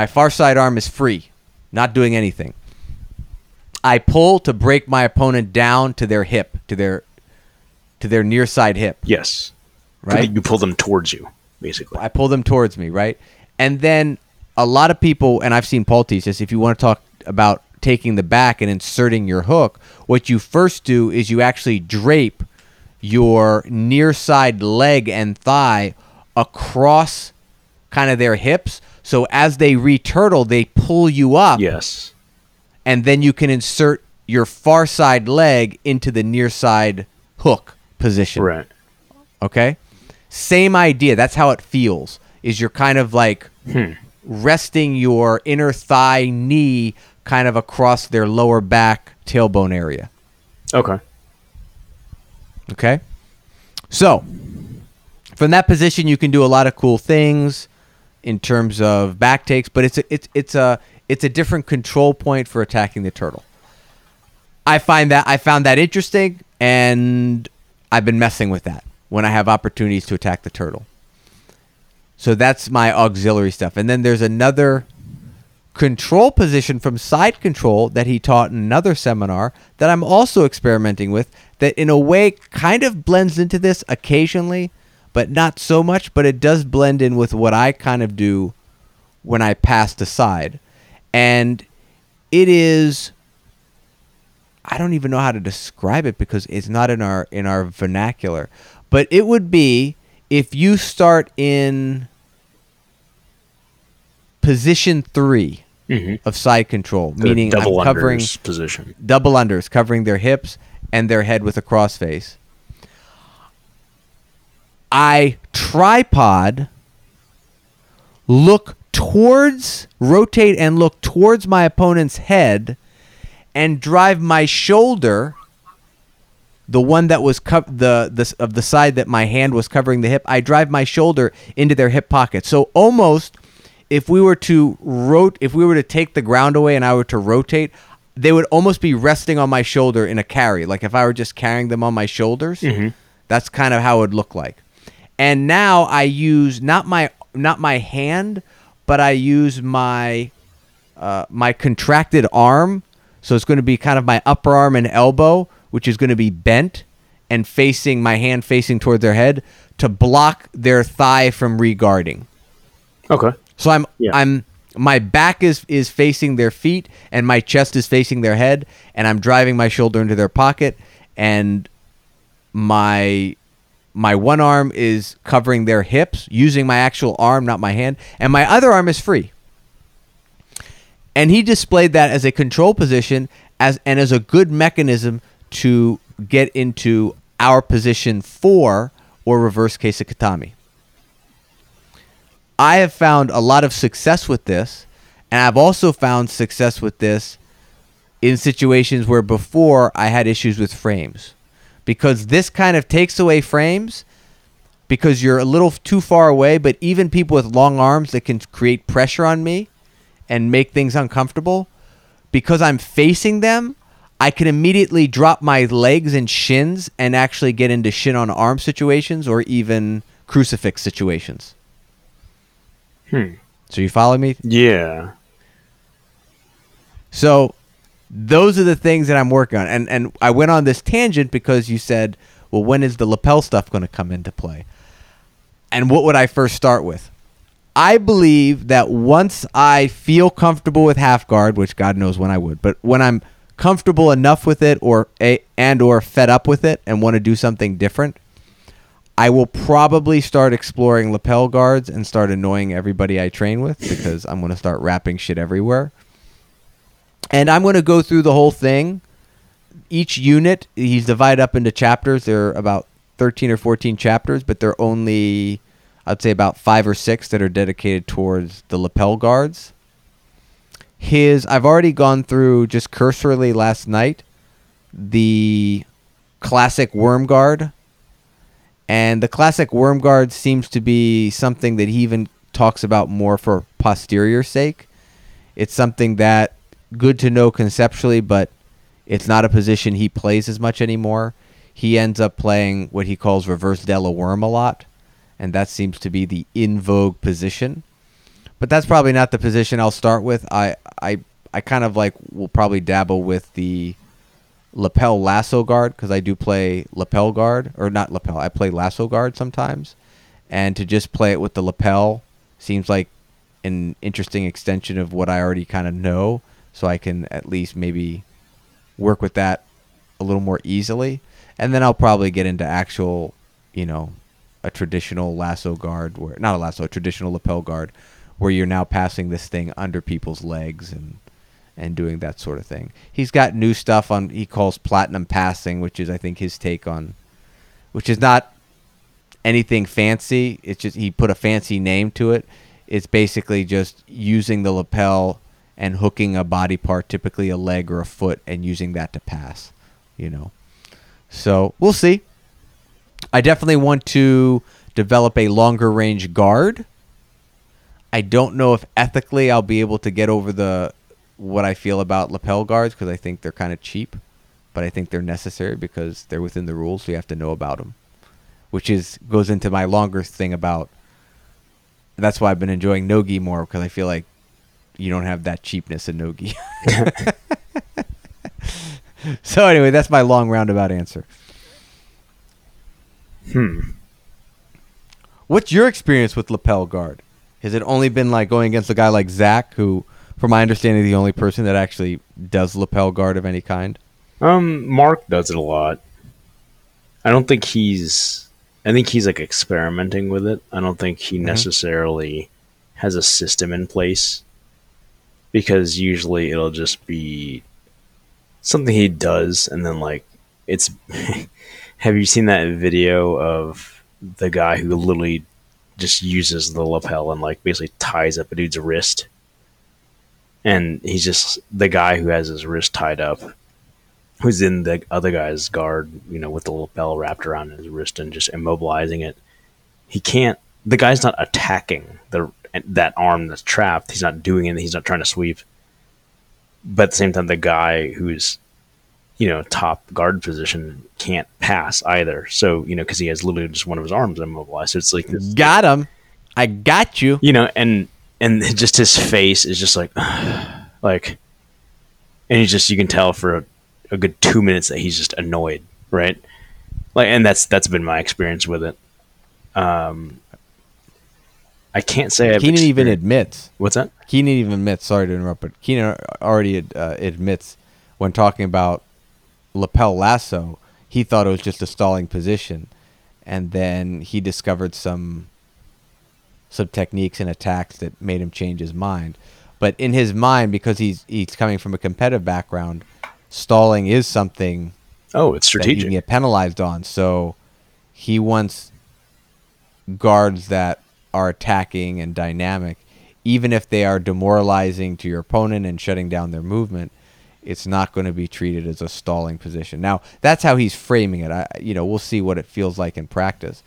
far side arm is free, not doing anything. I pull to break my opponent down to their hip, to their near side hip. Yes. Right? You pull them towards you, basically. I pull them towards me, right? And then a lot of people, and I've seen Paul teach this, if you want to talk about taking the back and inserting your hook, what you first do is you actually drape your near side leg and thigh across kind of their hips. So as they re-turtle, they pull you up. Yes. And then you can insert your far side leg into the near side hook position. Right. Okay? Same idea. That's how it feels, is you're kind of like resting your inner thigh knee kind of across their lower back tailbone area. Okay. So from that position, you can do a lot of cool things in terms of back takes, but it's a different control point for attacking the turtle. I found that interesting, and I've been messing with that when I have opportunities to attack the turtle. So that's my auxiliary stuff. And then there's another control position from side control that he taught in another seminar that I'm also experimenting with, that in a way kind of blends into this occasionally, but not so much, but it does blend in with what I kind of do when I pass the side. And it is, I don't even know how to describe it because it's not in our vernacular. But it would be if you start in position 3 of side control, meaning I'm covering position. Double unders, covering their hips and their head with a cross face. I tripod, look towards, rotate and look towards my opponent's head and drive my shoulder, the one that was of the side that my hand was covering the hip, I drive my shoulder into their hip pocket. So almost if we were to take the ground away and I were to rotate, they would almost be resting on my shoulder in a carry, like if I were just carrying them on my shoulders. Mm-hmm. That's kind of how it would look like. And now I use not my hand, but I use my contracted arm. So it's going to be kind of my upper arm and elbow, which is going to be bent and facing my hand facing toward their head to block their thigh from reguarding. Okay. So my back is facing their feet and my chest is facing their head, and I'm driving my shoulder into their pocket, and my one arm is covering their hips using my actual arm, not my hand, and my other arm is free. And he displayed that as a control position as a good mechanism to get into our position 4 or reverse Keisakatami. I have found a lot of success with this, and I've also found success with this in situations where before I had issues with frames, because this kind of takes away frames because you're a little too far away. But even people with long arms that can create pressure on me and make things uncomfortable, because I'm facing them, I can immediately drop my legs and shins and actually get into shin-on-arm situations or even crucifix situations. So you follow me? Yeah. So those are the things that I'm working on. And I went on this tangent because you said, well, when is the lapel stuff going to come into play? And what would I first start with? I believe that once I feel comfortable with half guard, which God knows when I would, but when I'm comfortable enough with it or fed up with it and want to do something different, I will probably start exploring lapel guards and start annoying everybody I train with because I'm going to start wrapping shit everywhere. And I'm going to go through the whole thing. Each unit, he's divided up into chapters. There are about 13 or 14 chapters, but there are only, I'd say, about 5 or 6 that are dedicated towards the lapel guards. I've already gone through just cursorily last night the classic worm guard. And the classic worm guard seems to be something that he even talks about more for posterior sake. It's something that good to know conceptually, but it's not a position he plays as much anymore. He ends up playing what he calls reverse della worm a lot. And that seems to be the in vogue position. But that's probably not the position I'll start with. I kind of like will probably dabble with the lapel lasso guard because I do play lapel guard. Or not lapel, I play lasso guard sometimes. And to just play it with the lapel seems like an interesting extension of what I already kind of know. So I can at least maybe work with that a little more easily. And then I'll probably get into actual, a traditional lasso guard, a traditional lapel guard, where you're now passing this thing under people's legs and doing that sort of thing. He's got new stuff on, he calls platinum passing, which is, I think, his take on, which is not anything fancy. It's just, he put a fancy name to it. It's basically just using the lapel and hooking a body part, typically a leg or a foot, and using that to pass, So we'll see. I definitely want to develop a longer range guard. I don't know if ethically I'll be able to get over what I feel about lapel guards, because I think they're kind of cheap, but I think they're necessary because they're within the rules, so you have to know about them, which goes into my longer thing about, that's why I've been enjoying Nogi more, because I feel like you don't have that cheapness in Nogi. So anyway, that's my long roundabout answer. What's your experience with lapel guard? Has it only been like going against a guy like Zach, who, from my understanding, is the only person that actually does lapel guard of any kind? Mark does it a lot. I think he's like experimenting with it. I don't think he necessarily has a system in place, because usually it'll just be something he does, and then like it's. Have you seen that video of the guy who literally just uses the lapel and like basically ties up a dude's wrist? And he's just the guy who has his wrist tied up, who's in the other guy's guard, you know, with the lapel wrapped around his wrist and just immobilizing it. The guy's not attacking that arm that's trapped. He's not doing it. He's not trying to sweep. But at the same time, the guy who's, you know, top guard position can't pass either. So, you know, because he has literally just one of his arms immobilized. So it's like, this, got him. I got you. You know, and just his face is just like, and he's just, you can tell for a good 2 minutes that he's just annoyed, right? Like, and that's been my experience with it. I can't say I've Keenan even admits. What's that? Keenan even admits. Sorry to interrupt, but Keenan already admits when talking about lapel lasso, he thought it was just a stalling position, and then he discovered some techniques and attacks that made him change his mind. But in his mind, because he's coming from a competitive background, stalling is something. Oh, it's strategic. That you can get penalized on. So he wants guards that are attacking and dynamic, even if they are demoralizing to your opponent and shutting down their movement. It's not going to be treated as a stalling position. Now, that's how he's framing it. We'll see what it feels like in practice.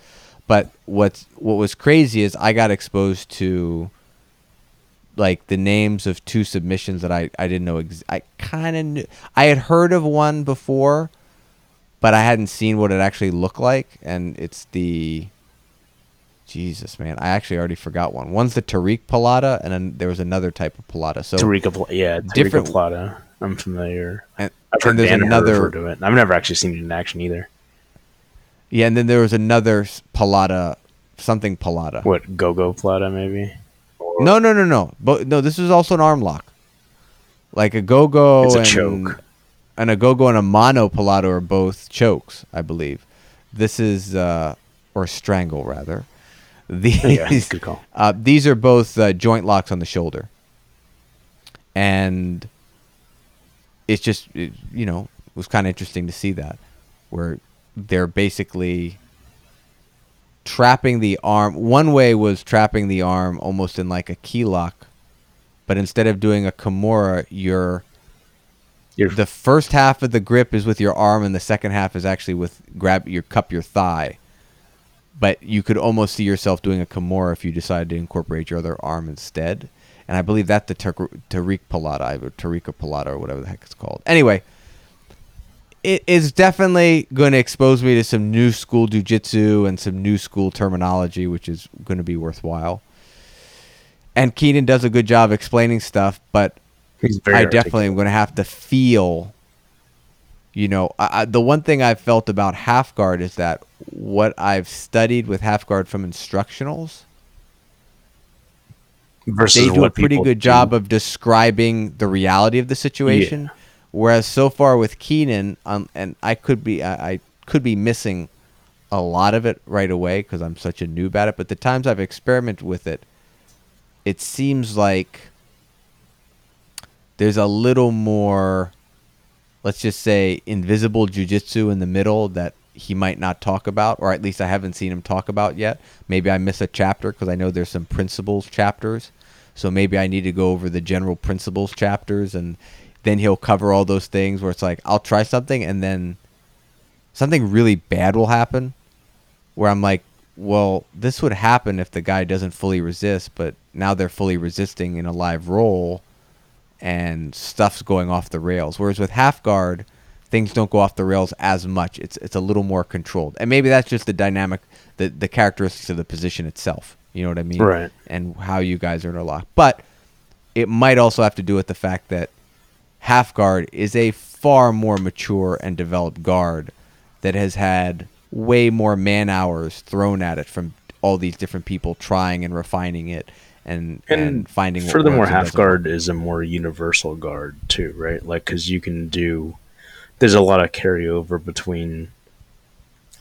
But what was crazy is I got exposed to like the names of two submissions that I didn't know. I kind of knew. I had heard of one before, but I hadn't seen what it actually looked like. And it's Jesus, man, I actually already forgot one. One's the Tariq Pilata, and then there was another type of Pilata. So Tariq Pilata. I'm familiar. I've heard Danaher refer to it. I've never actually seen it in action either. Yeah, and then there was another Pilata, something Pilata. What, Go-Go Pilata maybe? Or... No. But no, this is also an arm lock. Like a Go-Go it's a choke. And a Go-Go and a Mono Pilata are both chokes, I believe. This is, or strangle rather. Good call. These are both joint locks on the shoulder. And... it's just, it was kind of interesting to see that, where they're basically trapping the arm. One way was trapping the arm almost in like a key lock, but instead of doing a Kimura, the first half of the grip is with your arm and the second half is actually with your thigh. But you could almost see yourself doing a Kimura if you decided to incorporate your other arm instead. And I believe that's the Tariqa Pilata or whatever the heck it's called. Anyway, it is definitely going to expose me to some new school jiu-jitsu and some new school terminology, which is going to be worthwhile. And Keenan does a good job explaining stuff, but I definitely am going to have to feel, the one thing I've felt about half guard is that what I've studied with half guard from instructionals, they do a pretty good job of describing the reality of the situation, yeah. Whereas so far with Keenan, and I could be missing a lot of it right away because I'm such a noob at it. But the times I've experimented with it, it seems like there's a little more, let's just say, invisible jiu-jitsu in the middle that he might not talk about, or at least I haven't seen him talk about yet. Maybe I miss a chapter because I know there's some principles chapters. So maybe I need to go over the general principles chapters, and then he'll cover all those things where it's like, I'll try something and then something really bad will happen where I'm like, well, this would happen if the guy doesn't fully resist, but now they're fully resisting in a live roll and stuff's going off the rails. Whereas with half guard, things don't go off the rails as much. It's a little more controlled. And maybe that's just the dynamic, the characteristics of the position itself. You know what I mean? Right. And how you guys are interlocked. But it might also have to do with the fact that half guard is a far more mature and developed guard that has had way more man hours thrown at it from all these different people trying and refining it and finding what works. Furthermore, half guard is a more universal guard too, right? Like, because you can do... there's a lot of carryover between,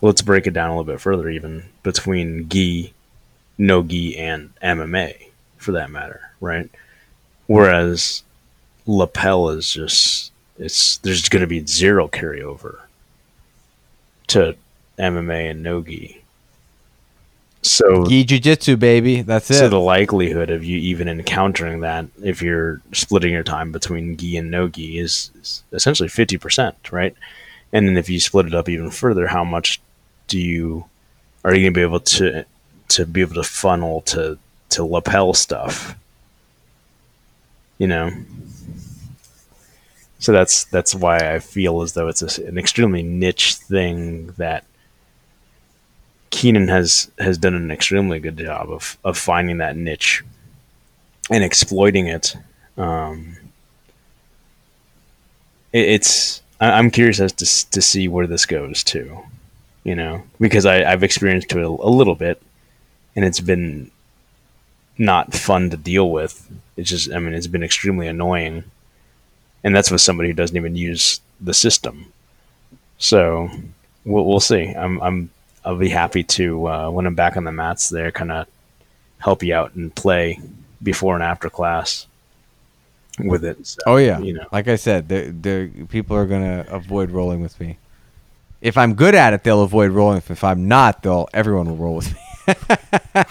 let's break it down a little bit further even, between gi, no gi, and MMA, for that matter, right? Whereas lapel is just, there's going to be zero carryover to MMA and no gi. So gi jiu-jitsu, baby, that's it. So the likelihood of you even encountering that, if you're splitting your time between gi and no gi, is essentially 50%, right? And then if you split it up even further, how much do you are you going to be able to be able to funnel to lapel stuff? You know, so that's why I feel as though it's an extremely niche thing that Keenan has done an extremely good job of finding that niche and exploiting it. I'm curious as to see where this goes to, you know, because I've experienced it a little bit, and it's been not fun to deal with. It's just, I mean, it's been extremely annoying, and that's with somebody who doesn't even use the system. So we'll see. I'll be happy to when I'm back on the mats there, kind of help you out and play before and after class with it. So, oh yeah, you know, like I said, the people are gonna avoid rolling with me. If I'm good at it, they'll avoid rolling with me. If I'm not, everyone will roll with me.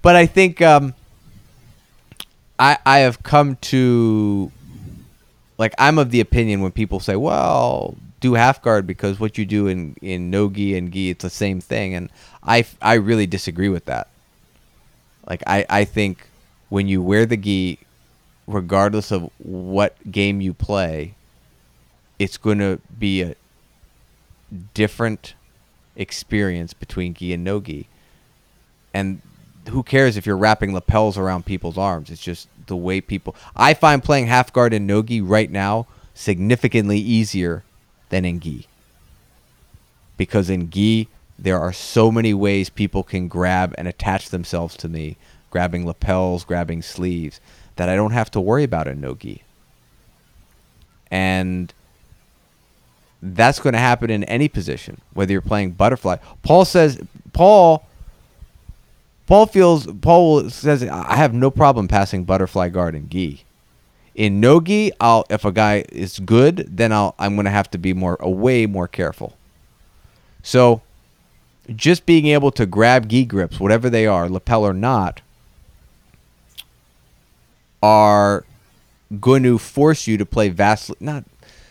But I think I have come to, like, I'm of the opinion when people say, well, do half guard because what you do in no gi and gi, it's the same thing. And I really disagree with that. Like, I think when you wear the gi, regardless of what game you play, it's going to be a different experience between gi and no gi. And who cares if you're wrapping lapels around people's arms? It's just the way people... I find playing half guard and no gi right now significantly easier than in gi. Because in gi, there are so many ways people can grab and attach themselves to me, grabbing lapels, grabbing sleeves, that I don't have to worry about in no gi. And that's going to happen in any position, whether you're playing butterfly. Paul says, I have no problem passing butterfly guard in gi. In no gi, if a guy is good, then I'm going to have to be way more careful. So just being able to grab gi grips, whatever they are, lapel or not, are going to force you to play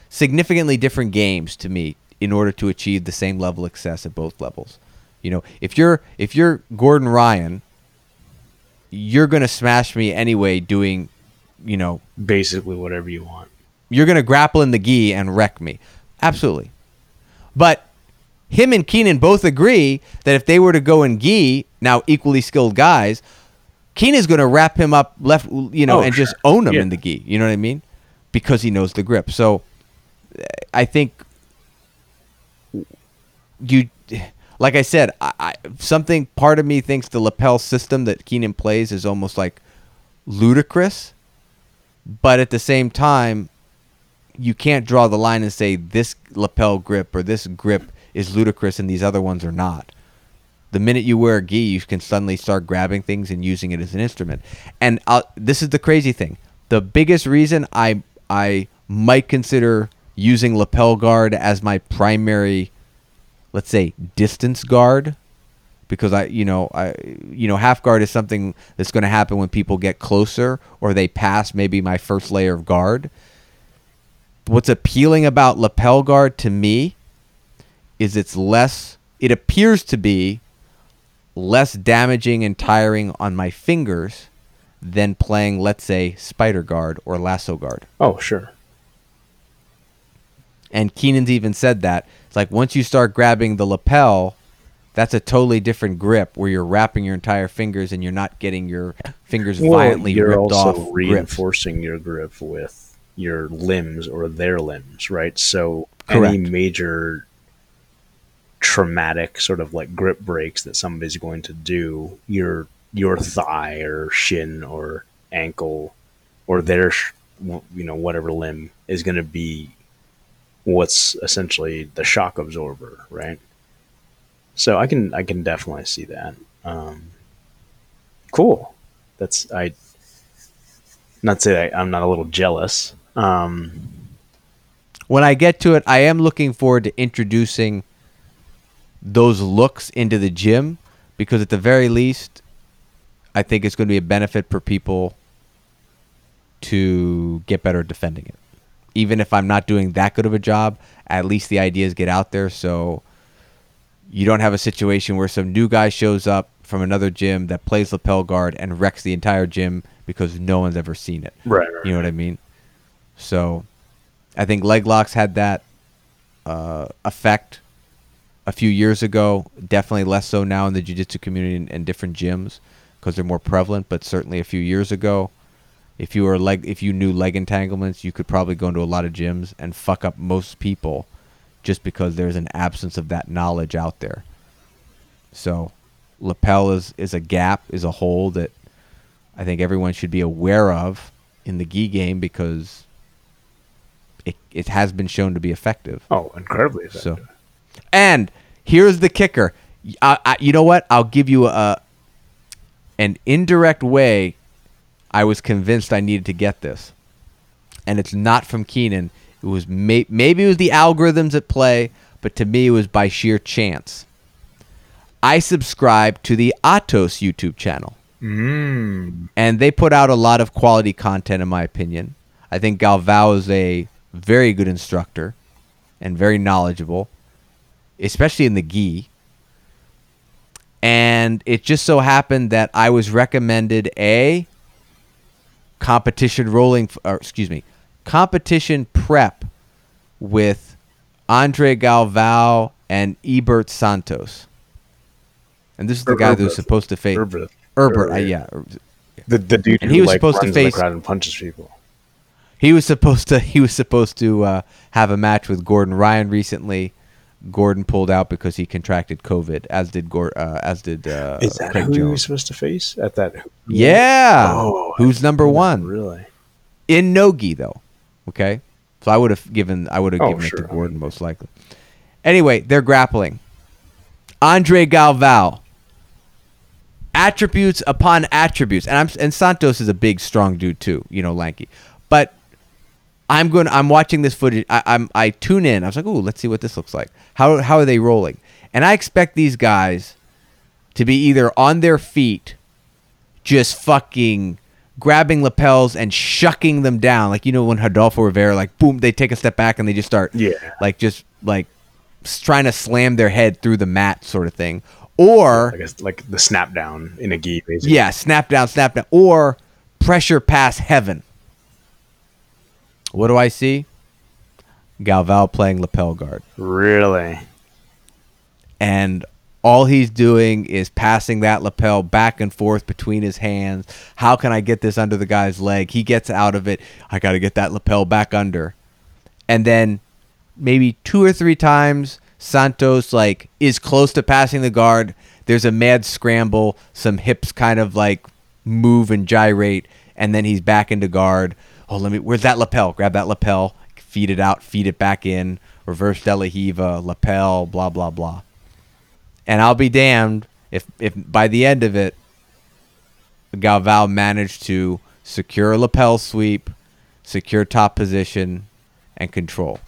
significantly different games to me in order to achieve the same level of success at both levels. You know, if you're Gordon Ryan, you're gonna smash me anyway doing, you know, basically whatever you want. You're gonna grapple in the gi and wreck me. Absolutely. But him and Keenan both agree that if they were to go in gi, now equally skilled guys, Keenan's gonna wrap him up left, you know, just own him in the gi. You know what I mean? Because he knows the grip. So I think like I said, something part of me thinks the lapel system that Keenan plays is almost like ludicrous, but at the same time, you can't draw the line and say this lapel grip or this grip is ludicrous and these other ones are not. The minute you wear a gi, you can suddenly start grabbing things and using it as an instrument. And this is the crazy thing. The biggest reason I might consider using lapel guard as my primary, let's say, distance guard, because I half guard is something that's going to happen when people get closer or they pass maybe my first layer of guard. What's appealing about lapel guard to me is it appears to be less damaging and tiring on my fingers than playing, let's say, spider guard or lasso guard. Oh, sure. And Keenan's even said that. It's like once you start grabbing the lapel, that's a totally different grip where you're wrapping your entire fingers and you're not getting your fingers violently ripped off. You're also reinforcing your grip with your limbs or their limbs, right? So Correct. Any major traumatic sort of like grip breaks that somebody's going to do, your thigh or shin or ankle or their whatever limb is going to be what's essentially the shock absorber, right? So I can definitely see that. Cool. I'm not a little jealous. When I get to it, I am looking forward to introducing those looks into the gym, because at the very least, I think it's going to be a benefit for people to get better at defending it. Even if I'm not doing that good of a job, at least the ideas get out there, so you don't have a situation where some new guy shows up from another gym that plays lapel guard and wrecks the entire gym because no one's ever seen it. Right. You know what I mean? So I think leg locks had that effect a few years ago, definitely less so now in the jiu-jitsu community and different gyms because they're more prevalent, but certainly a few years ago, if you knew leg entanglements, you could probably go into a lot of gyms and fuck up most people just because there's an absence of that knowledge out there. So lapel is a gap, is a hole that I think everyone should be aware of in the gi game because it has been shown to be effective. Oh, incredibly effective. So, and here's the kicker. You know what? I'll give you an indirect way I was convinced I needed to get this. And it's not from Keenan. It was maybe it was the algorithms at play, but to me it was by sheer chance. I subscribe to the Atos YouTube channel. And they put out a lot of quality content, in my opinion. I think Galvao is a very good instructor and very knowledgeable, especially in the gi. And it just so happened that I was recommended a competition prep with Andre Galvao and Ebert Santos. And this is the guy who's supposed to face Ebert. The dude who runs in the crowd and punches people. He was supposed to have a match with Gordon Ryan recently. Gordon pulled out because he contracted COVID, as did Is that Craig who Jones. He was supposed to face at that? Yeah. Oh, who's number one? Really? In no-gi though. Okay. So I would have given it to Gordon most likely. Anyway, they're grappling. Andre Galvao. Attributes upon attributes, and Santos is a big, strong dude too. Lanky. But I'm watching this footage. I tune in. I was like, ooh, let's see what this looks like. How are they rolling? And I expect these guys to be either on their feet, just fucking grabbing lapels and shucking them down, like when Rodolfo Rivera, like boom, they take a step back and they just start, like trying to slam their head through the mat, sort of thing. Or like the snap down in a gi, basically. Yeah, snap down, or pressure pass heaven. What do I see? Galvao playing lapel guard. Really? And all he's doing is passing that lapel back and forth between his hands. How can I get this under the guy's leg? He gets out of it. I got to get that lapel back under. And then maybe two or three times, Santos is close to passing the guard. There's a mad scramble. Some hips kind of move and gyrate. And then he's back into guard. Oh, where's that lapel? Grab that lapel, feed it out, feed it back in, reverse delahiva, lapel, blah, blah, blah. And I'll be damned if by the end of it, Galvao managed to secure a lapel sweep, secure top position, and control.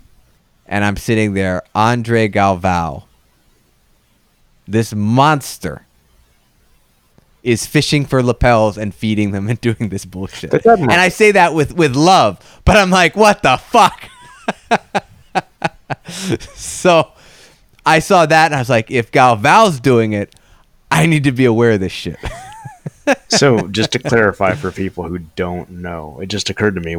And I'm sitting there, Andre Galvao, this monster, is fishing for lapels and feeding them and doing this bullshit. And I say that with love, but I'm like, what the fuck? So I saw that and I was like, if Galvao's doing it, I need to be aware of this shit. So just to clarify for people who don't know, it just occurred to me,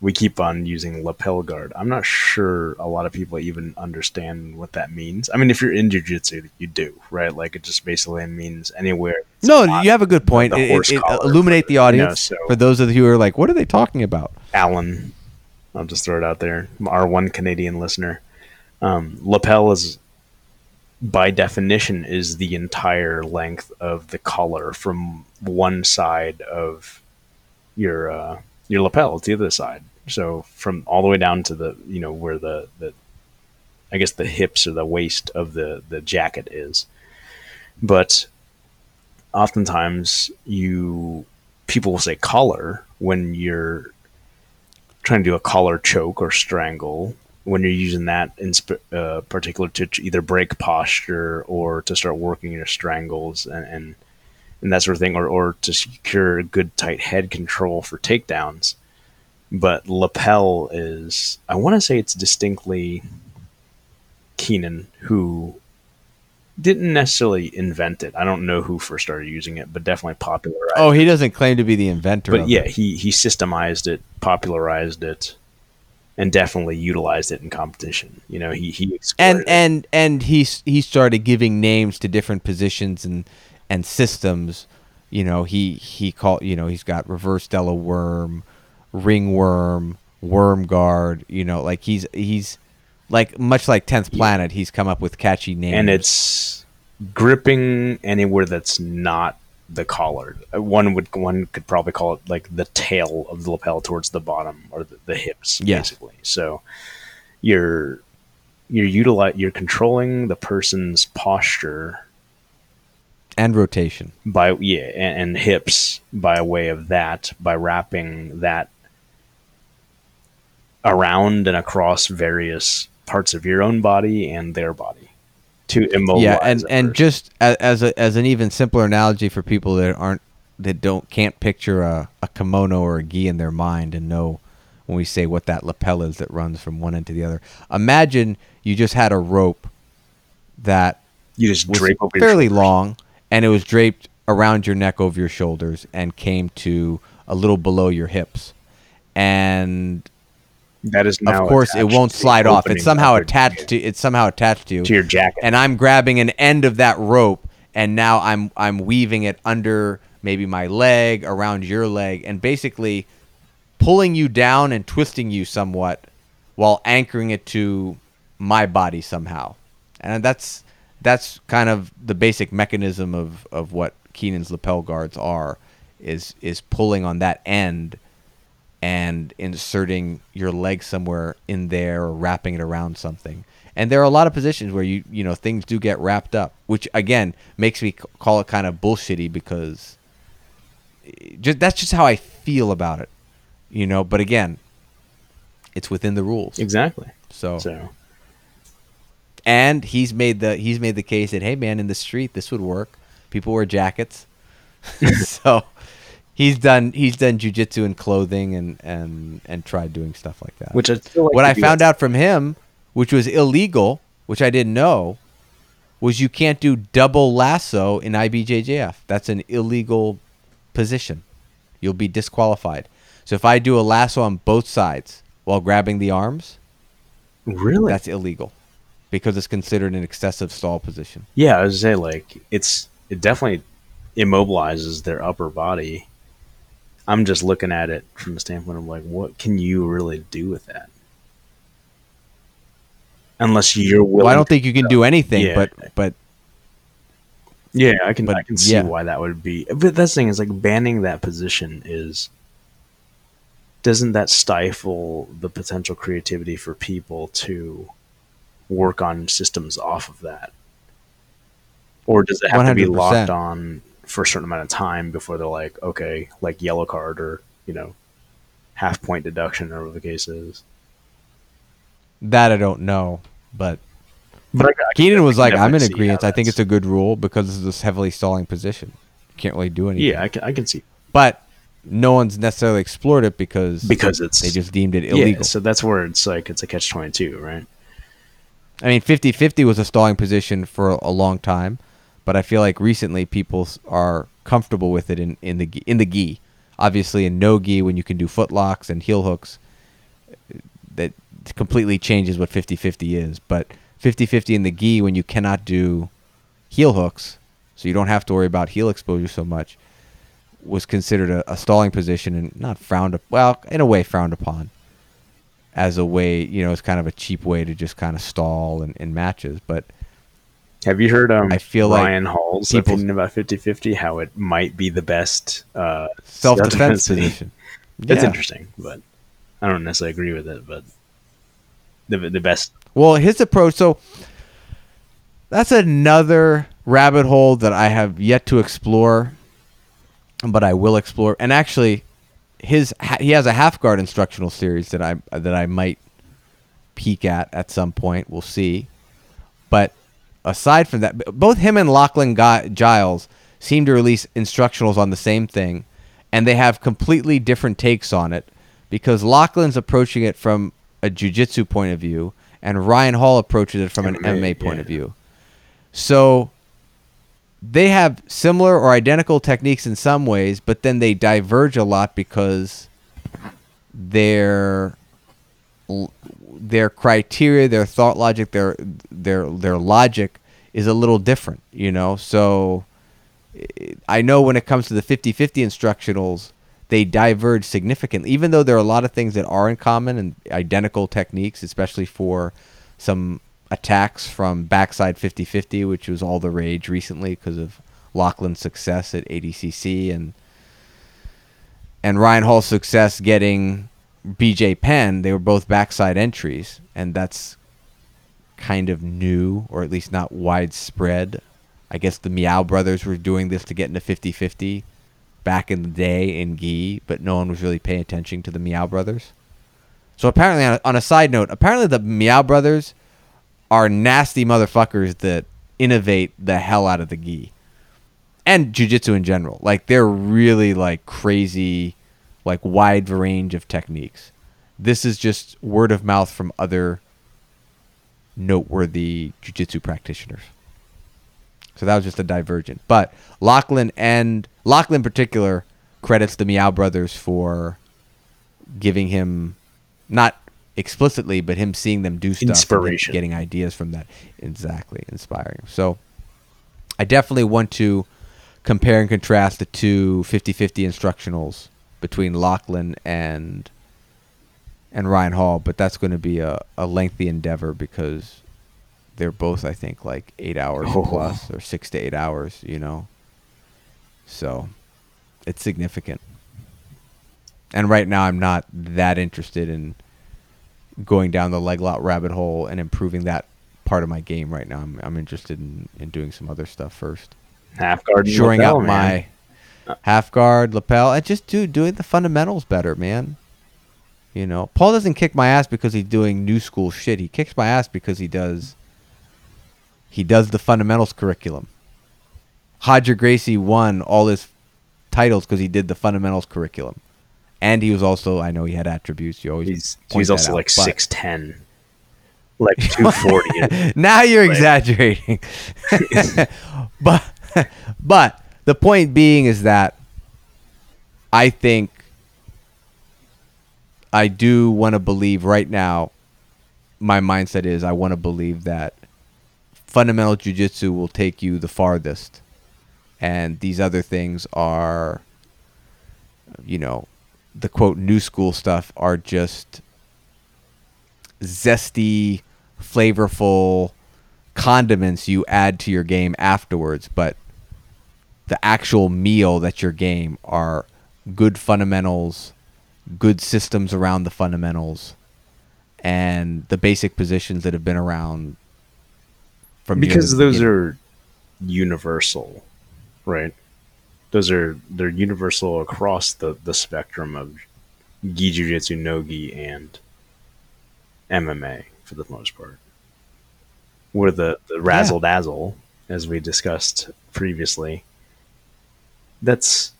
we keep on using lapel guard. I'm not sure a lot of people even understand what that means. I mean, if you're in jiu-jitsu, you do, right? It just basically means anywhere. No, you have a good point. It illuminate the audience for those of you who are like, what are they talking about? Alan, I'll just throw it out there. Our one Canadian listener. Lapel is, by definition, is the entire length of the collar from one side of your your lapel. It's the other side. So from all the way down to the, you know, where the I guess the hips or the waist of the jacket is. But oftentimes people will say collar when you're trying to do a collar choke or strangle, when you're using that in particular to either break posture or to start working your strangles and that sort of thing, or to secure good tight head control for takedowns. But lapel is, I want to say it's distinctly Keenan who didn't necessarily invent it. I don't know who first started using it, but definitely popularized it. Oh, he doesn't claim to be the inventor. But yeah, he systemized it, popularized it, and definitely utilized it in competition. You know, he explored and he started giving names to different positions and systems. You know, he called, you know, he's got reverse Della worm, ringworm, worm guard, you know, like he's like much like 10th Planet, he's come up with catchy names. And it's gripping anywhere that's not the collar. One could probably call it like the tail of the lapel towards the bottom or the hips, basically. So you're controlling the person's posture and rotation and hips by way of that, by wrapping that around and across various parts of your own body and their body to immobilize. Yeah, and just as an even simpler analogy for people that can't picture a kimono or a gi in their mind and know when we say what that lapel is that runs from one end to the other. Imagine you just had a rope that you just drape over fairly long, and it was draped around your neck over your shoulders and came to a little below your hips, and that is now, of course, it won't slide off. It's somehow attached to. It's somehow attached to your jacket. And I'm grabbing an end of that rope, and now I'm weaving it under maybe my leg, around your leg, and basically pulling you down and twisting you somewhat, while anchoring it to my body somehow. And that's kind of the basic mechanism of what Keenan's lapel guards are, is pulling on that end and inserting your leg somewhere in there or wrapping it around something. And there are a lot of positions where you know, things do get wrapped up, which again makes me call it kind of bullshitty, because that's just how I feel about it, you know. But again, it's within the rules. Exactly. So and he's made the case that, hey man, in the street this would work. People wear jackets. So He's done jiu-jitsu and clothing and tried doing stuff like that. Which I feel like what I found out from him, which was illegal, which I didn't know, was you can't do double lasso in IBJJF. That's an illegal position. You'll be disqualified. So if I do a lasso on both sides while grabbing the arms, really, that's illegal because it's considered an excessive stall position. Yeah, I was gonna say, like, it definitely immobilizes their upper body. I'm just looking at it from the standpoint of like, what can you really do with that? Unless you're willing. Well, I don't think you can do anything, yeah. but yeah, I can see why that would be. But that's the thing is, like, banning that position doesn't that stifle the potential creativity for people to work on systems off of that? Or does it have 100%. To be locked on for a certain amount of time before they're like, okay, like yellow card or, you know, half point deduction or whatever the case is? That I don't know, but Keenan was like, I'm in agreement. I think it's a good rule because this is this heavily stalling position. You can't really do anything. Yeah, I can see. But no one's necessarily explored it because they just deemed it illegal. Yeah, so that's where it's like, it's a catch-22, right? I mean, 50-50 was a stalling position for a long time. But I feel like recently people are comfortable with it in the gi. Obviously, in no gi, when you can do footlocks and heel hooks, that completely changes what 50-50 is. But 50-50 in the gi, when you cannot do heel hooks, so you don't have to worry about heel exposure so much, was considered a stalling position and not frowned upon as a way, you know, it's kind of a cheap way to just kind of stall in matches, but. Have you heard Ryan Hall's opinion about 50-50, how it might be the best self-defense position? It's interesting, but I don't necessarily agree with it, but the best. Well, his approach, so that's another rabbit hole that I have yet to explore, but I will explore. And actually, he has a half guard instructional series that I might peek at some point. We'll see. But aside from that, both him and Lachlan Giles seem to release instructionals on the same thing, and they have completely different takes on it, because Lachlan's approaching it from a jiu-jitsu point of view, and Ryan Hall approaches it from an MMA point of view. So they have similar or identical techniques in some ways, but then they diverge a lot because their criteria, their thought logic, their logic is a little different, you know? So I know when it comes to the 50-50 instructionals, they diverge significantly, even though there are a lot of things that are in common and identical techniques, especially for some attacks from backside 50-50, which was all the rage recently because of Lachlan's success at ADCC and Ryan Hall's success getting BJ Penn. They were both backside entries, and that's kind of new, or at least not widespread. I guess the Miyao brothers were doing this to get into 50-50 back in the day in gi, but no one was really paying attention to the Miyao brothers. So apparently, on a side note, apparently the Miyao brothers are nasty motherfuckers that innovate the hell out of the gi and jiu-jitsu in general. Like, they're really like crazy, like wide range of techniques. This is just word of mouth from other noteworthy jiu-jitsu practitioners. So that was just a divergent. But Lachlan in particular credits the Miyao brothers for giving him, not explicitly, but him seeing them do stuff. Inspiration. Getting ideas from that. Exactly. Inspiring. So I definitely want to compare and contrast the two 50-50 instructionals between Lachlan and Ryan Hall, but that's going to be a lengthy endeavor because they're both, I think, like 8 hours plus, or 6 to 8 hours, you know. So it's significant. And right now I'm not that interested in going down the leg lock rabbit hole and improving that part of my game right now. I'm interested in doing some other stuff first. Half guard, shoring lapel, up man. My half guard, lapel, and just doing the fundamentals better, man. You know, Paul doesn't kick my ass because he's doing new school shit. He kicks my ass because he does the fundamentals curriculum. Hodger Gracie won all his titles because he did the fundamentals curriculum. And he was also, I know he had attributes. You always he's also out, like 6'10", like 240. Now you're like, exaggerating. but the point being is that I think I do want to believe right now, my mindset is I want to believe that fundamental jiu-jitsu will take you the farthest, and these other things are, you know, the quote new school stuff are just zesty, flavorful condiments you add to your game afterwards, but the actual meal that's your game are good fundamentals, good systems around the fundamentals, and the basic positions that have been around. Because those are universal, right? They're universal across the spectrum of gi, jiu-jitsu, no-gi, and MMA for the most part. Where the razzle-dazzle, as we discussed previously, that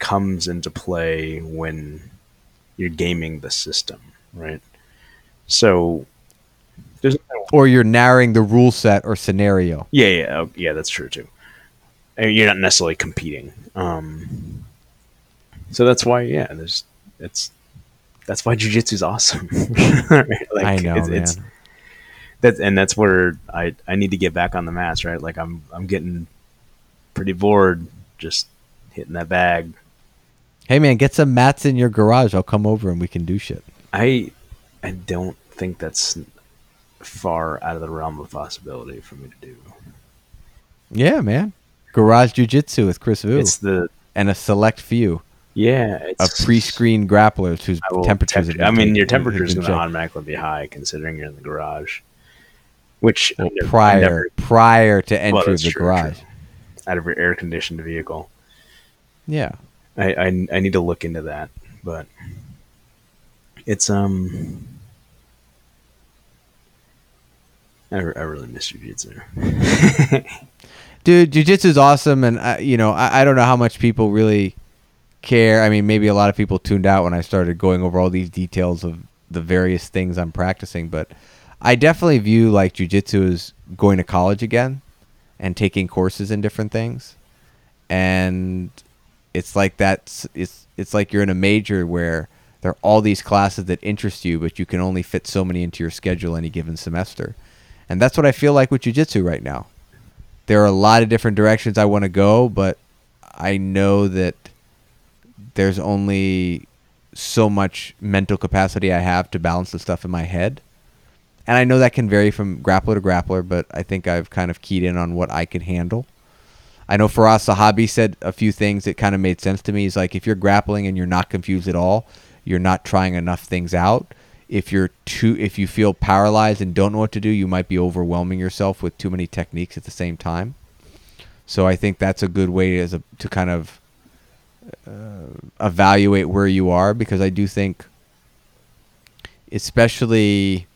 comes into play when you're gaming the system, right? So or you're narrowing the rule set or scenario. Yeah, that's true too. And you're not necessarily competing. So that's why, that's why jiu-jitsu is awesome. Like, I know, man. That's where I need to get back on the mats, right? Like I'm getting pretty bored just hitting that bag. Hey man, get some mats in your garage. I'll come over and we can do shit. I don't think that's far out of the realm of possibility for me to do. Yeah, man. Garage jiu-jitsu with Chris Vu. It's and a select few. Yeah, it's a pre-screened grappler whose temperatures. Your temperature is going to automatically be high considering you're in the garage. Which prior to entry of the garage, out of your air-conditioned vehicle. Yeah, I need to look into that, but it's I really miss jiu-jitsu. Dude, jiu-jitsu is awesome, and I don't know how much people really care. I mean, maybe a lot of people tuned out when I started going over all these details of the various things I'm practicing, but I definitely view like jiu-jitsu as going to college again and taking courses in different things. And it's like it's like you're in a major where there are all these classes that interest you, but you can only fit so many into your schedule any given semester. And that's what I feel like with jiu-jitsu right now. There are a lot of different directions I want to go, but I know that there's only so much mental capacity I have to balance the stuff in my head. And I know that can vary from grappler to grappler, but I think I've kind of keyed in on what I can handle. I know Faraz Sahabi said a few things that kind of made sense to me. He's like, if you're grappling and you're not confused at all, you're not trying enough things out. If you feel paralyzed and don't know what to do, you might be overwhelming yourself with too many techniques at the same time. So I think that's a good way to kind of evaluate where you are, because I do think, especially,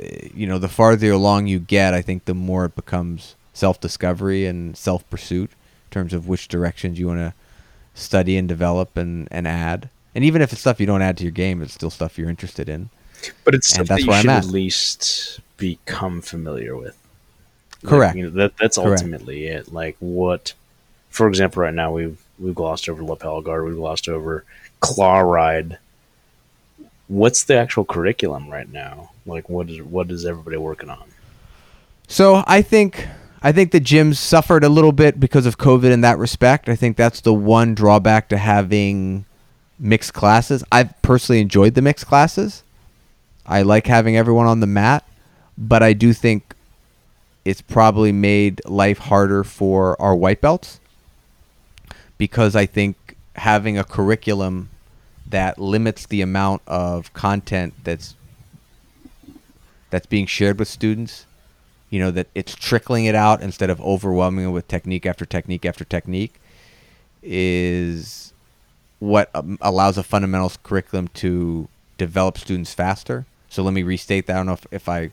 the farther along you get, I think the more it becomes self-discovery and self-pursuit in terms of which directions you want to study and develop and add. And even if it's stuff you don't add to your game, it's still stuff you're interested in. But it's stuff that you should at least become familiar with. Correct. Like, that's ultimately it. Like for example, right now we've glossed over lapel guard, we've glossed over claw ride. What's the actual curriculum right now? Like, what is everybody working on? So I think the gyms suffered a little bit because of COVID in that respect. I think that's the one drawback to having mixed classes. I've personally enjoyed the mixed classes. I like having everyone on the mat, but I do think it's probably made life harder for our white belts, because I think having a curriculum that limits the amount of content that's being shared with students, that it's trickling it out instead of overwhelming it with technique after technique after technique, is what allows a fundamentals curriculum to develop students faster. So let me restate that. I don't know if I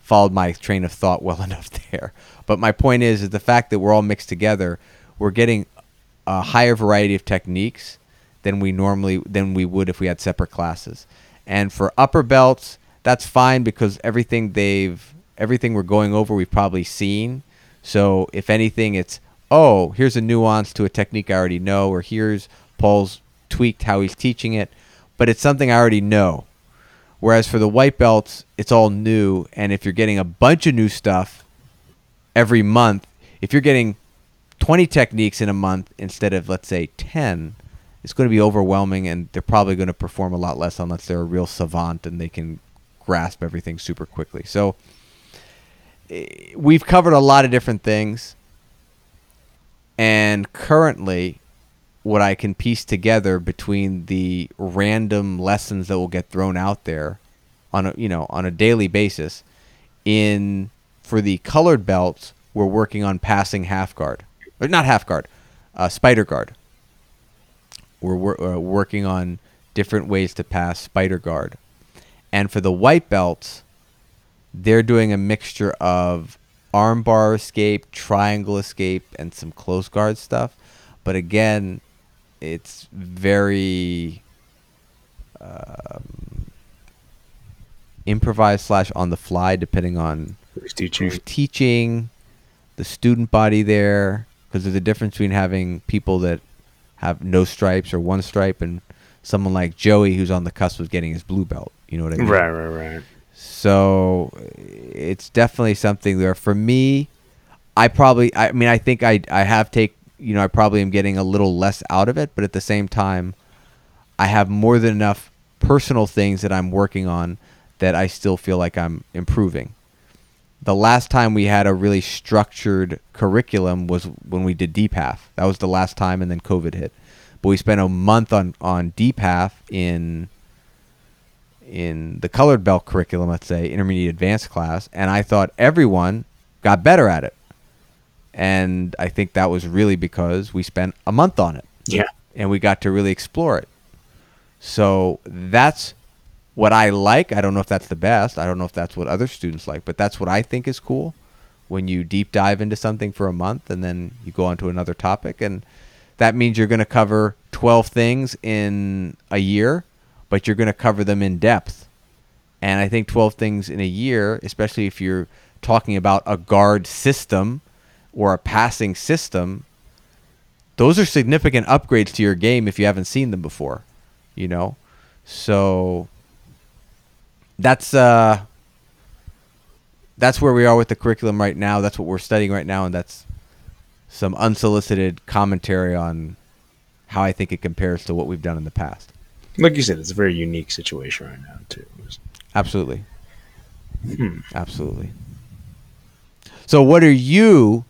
followed my train of thought well enough there, but my point is the fact that we're all mixed together, we're getting a higher variety of techniques than we would if we had separate classes. And for upper belts, that's fine, because everything we're going over we've probably seen. So if anything, it's, oh, here's a nuance to a technique I already know, or here's Paul's tweaked how he's teaching it, but it's something I already know. Whereas for the white belts, it's all new, and if you're getting a bunch of new stuff every month, if you're getting 20 techniques in a month instead of, let's say, 10, it's going to be overwhelming, and they're probably going to perform a lot less unless they're a real savant and they can grasp everything super quickly. So we've covered a lot of different things, and currently what I can piece together between the random lessons that will get thrown out there on a daily basis, for the colored belts, we're working on passing half guard, or not half guard, spider guard. We're working on different ways to pass spider guard. And for the white belts, they're doing a mixture of armbar escape, triangle escape, and some close guard stuff. But again, it's very improvised / on the fly, depending on who's teaching, the student body there. Because there's a difference between having people that have no stripes or one stripe and someone like Joey who's on the cusp of getting his blue belt. You know what I mean? Right. So it's definitely something there. For me, I probably am getting a little less out of it, but at the same time, I have more than enough personal things that I'm working on that I still feel like I'm improving. the last time we had a really structured curriculum was when we did DPATH. That was the last time, and then COVID hit. But we spent a month on DPATH in the colored belt curriculum, let's say, intermediate advanced class, and I thought everyone got better at it. And I think that was really because we spent a month on it. Yeah. And we got to really explore it. So that's what I like. I don't know if that's the best. I don't know if that's what other students like, but that's what I think is cool when you deep dive into something for a month and then you go on to another topic. And that means you're going to cover 12 things in a year, but you're going to cover them in depth. And I think 12 things in a year, especially if you're talking about a guard system or a passing system, those are significant upgrades to your game if you haven't seen them before, you know? So that's where we are with the curriculum right now. That's what we're studying right now, and that's some unsolicited commentary on how I think it compares to what we've done in the past. Like you said, it's a very unique situation right now, too. Absolutely. Absolutely. So what are you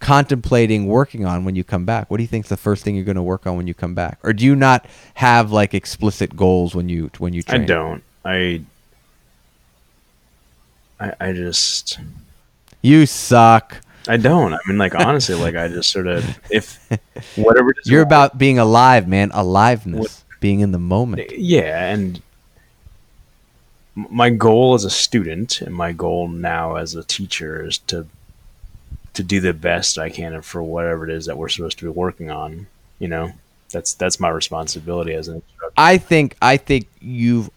contemplating working on when you come back? What do you think is the first thing you're going to work on when you come back? Or do you not have like explicit goals when you train? I don't. I just... You suck. I don't. I mean, like, honestly, like, I just sort of... if whatever. You're about being alive, man. Aliveness. Being in the moment. Yeah, and... my goal as a student and my goal now as a teacher is to do the best I can for whatever it is that we're supposed to be working on. You know, that's my responsibility as an instructor. I think you've,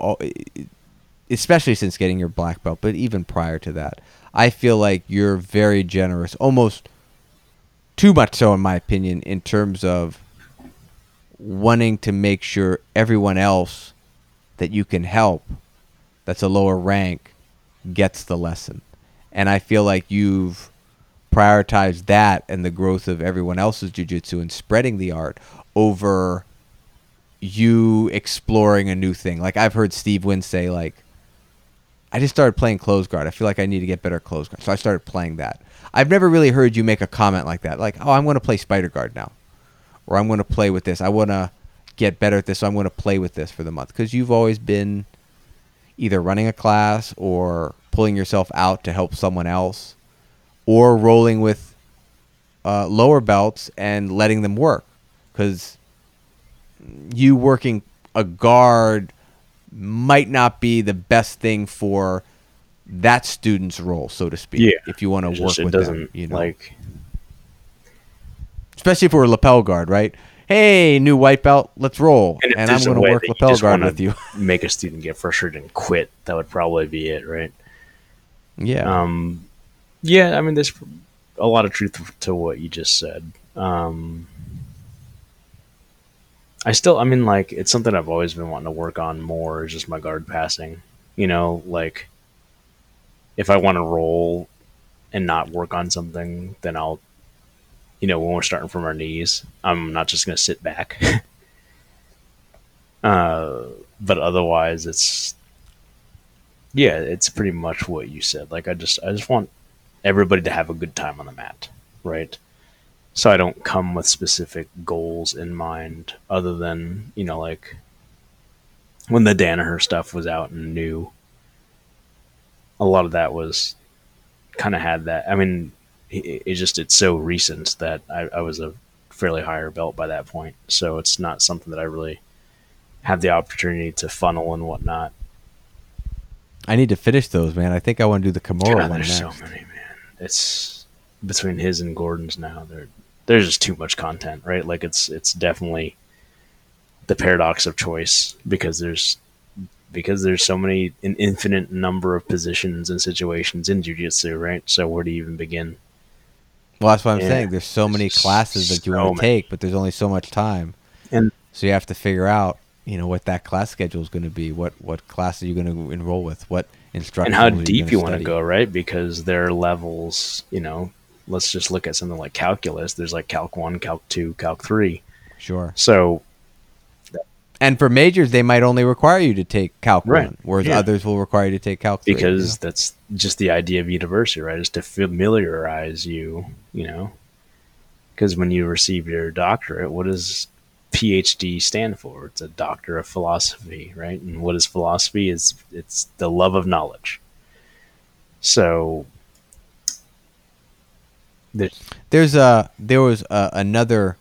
especially since getting your black belt, but even prior to that, I feel like you're very generous, almost too much so in my opinion, in terms of wanting to make sure everyone else that you can help that's a lower rank gets the lesson. And I feel like you've prioritized that and the growth of everyone else's jiu-jitsu and spreading the art over you exploring a new thing. Like I've heard Steve Wynn say, like, I just started playing close guard. I feel like I need to get better at close guard. So I started playing that. I've never really heard you make a comment like that. Like, oh, I'm going to play spider guard now. Or I'm going to play with this. I want to get better at this. So I'm going to play with this for the month. Because you've always been... either running a class or pulling yourself out to help someone else or rolling with lower belts and letting them work, because you working a guard might not be the best thing for that student's role, so to speak, if you want to work just, with them. You know? Like... especially if we're a lapel guard, right? Hey, new white belt, let's roll. And I'm going to work lapel guard with you. Make a student get frustrated and quit. That would probably be it, right? Yeah. Yeah, I mean, there's a lot of truth to what you just said. I mean, it's something I've always been wanting to work on more is just my guard passing. You know, like, if I want to roll and not work on something, then I'll, you know, when we're starting from our knees, I'm not just going to sit back. But otherwise, it's pretty much what you said. Like, I just want everybody to have a good time on the mat, right? So I don't come with specific goals in mind other than, you know, like when the Danaher stuff was out and new, a lot of that was kind of had that. I mean, it's so recent that I was a fairly higher belt by that point. So it's not something that I really have the opportunity to funnel and whatnot. I need to finish those, man. I think I want to do the Kimura one next. There's so many, man. It's between his and Gordon's now. There's just too much content, right? Like it's definitely the paradox of choice because there's so many, an infinite number of positions and situations in jiu-jitsu, right? So where do you even begin? Well, that's what I'm saying. There's so many classes that you want to take, but there's only so much time. And so you have to figure out, you know, what that class schedule is going to be, what class are you going to enroll with, what instructor, and how deep you want to go, right? Because there are levels, you know, let's just look at something like calculus. There's like calc 1, calc 2, calc 3. Sure. So And for majors, they might only require you to take Calc 1, whereas others will require you to take Calc 3. Because that's just the idea of university, right? Is to familiarize you, you know. Because when you receive your doctorate, what does PhD stand for? It's a doctor of philosophy, right? And what is philosophy? It's the love of knowledge. So there was another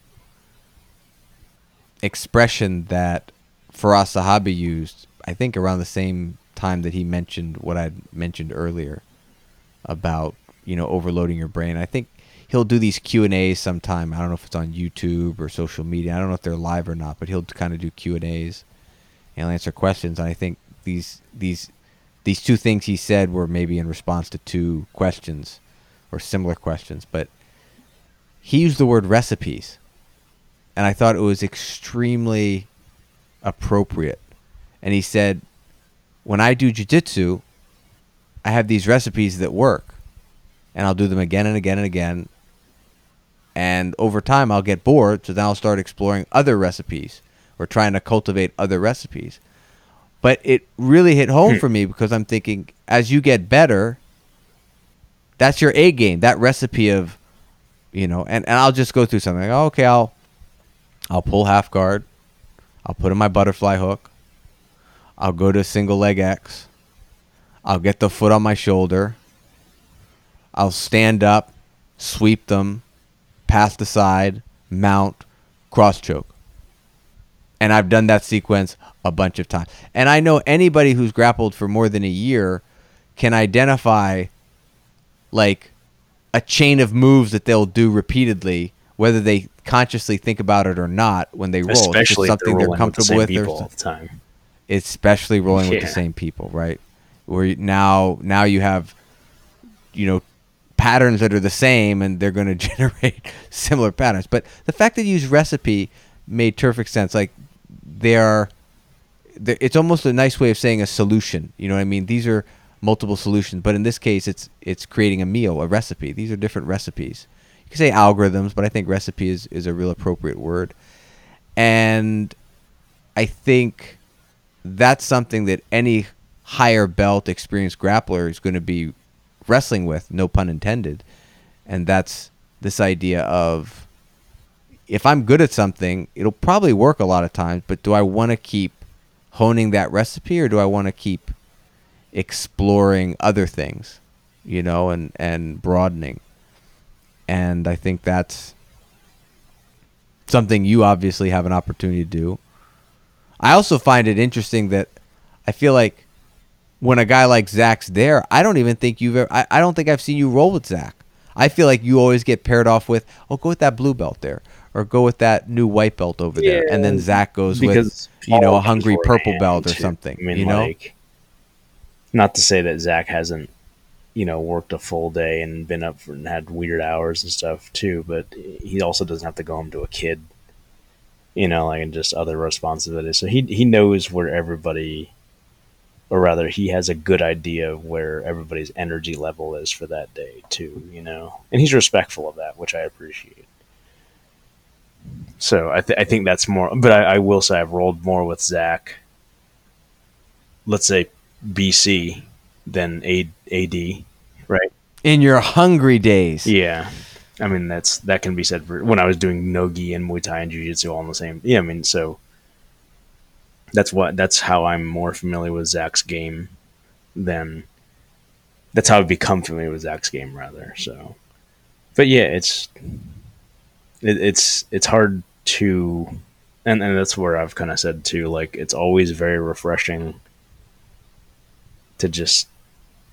expression that Faraz Sahabi used, I think around the same time that he mentioned what I mentioned earlier about, you know, overloading your brain. I think he'll do these Q&As sometime. I don't know if it's on YouTube or social media. I don't know if they're live or not, but he'll kind of do Q&As and answer questions. And I think these two things he said were maybe in response to two questions or similar questions, but he used the word recipes. And I thought it was extremely appropriate. And he said, when I do jiu-jitsu, I have these recipes that work. And I'll do them again and again and again. And over time, I'll get bored. So then I'll start exploring other recipes or trying to cultivate other recipes. But it really hit home for me because I'm thinking, as you get better, that's your A game. That recipe of, you know, and I'll just go through something. Like, oh, okay, I'll pull half guard. I'll put in my butterfly hook. I'll go to single leg X. I'll get the foot on my shoulder. I'll stand up, sweep them, pass the side, mount, cross choke. And I've done that sequence a bunch of times. And I know anybody who's grappled for more than a year can identify like a chain of moves that they'll do repeatedly, whether they consciously think about it or not when they roll. Especially if they're comfortable with people all the time. Especially rolling with the same people, right? Where now you have, you know, patterns that are the same and they're going to generate similar patterns. But the fact that you use recipe made terrific sense. Like it's almost a nice way of saying a solution. You know what I mean? These are multiple solutions, but in this case, it's creating a meal, a recipe. These are different recipes. You can say algorithms, but I think recipe is a real appropriate word. And I think that's something that any higher belt experienced grappler is going to be wrestling with, no pun intended. And that's this idea of, if I'm good at something, it'll probably work a lot of times, but do I want to keep honing that recipe or do I want to keep exploring other things, you know, and broadening? And I think that's something you obviously have an opportunity to do. I also find it interesting that I feel like when a guy like Zach's there, I don't even think you've ever... I don't think I've seen you roll with Zach. I feel like you always get paired off with, oh, go with that blue belt there, or go with that new white belt over there. And then Zach goes with, you know, a hungry purple belt or something. I mean, you know? Like, not to say that Zach hasn't, you know, worked a full day and been up and had weird hours and stuff too, but he also doesn't have to go home to a kid, you know, like, and just other responsibilities. So he knows where everybody... Or rather, he has a good idea of where everybody's energy level is for that day, too, you know? And he's respectful of that, which I appreciate. So I think that's more... But I will say I've rolled more with Zach, let's say, BC, than AD, right? In your hungry days. Yeah. I mean, that can be said for... When I was doing no-gi and Muay Thai and Jiu-Jitsu all in the same... Yeah, I mean, so... That's how I'm more familiar with Zach's game than that's how I've become familiar with Zach's game rather. So, but yeah, it's hard to, and that's where I've kind of said too, like, it's always very refreshing to just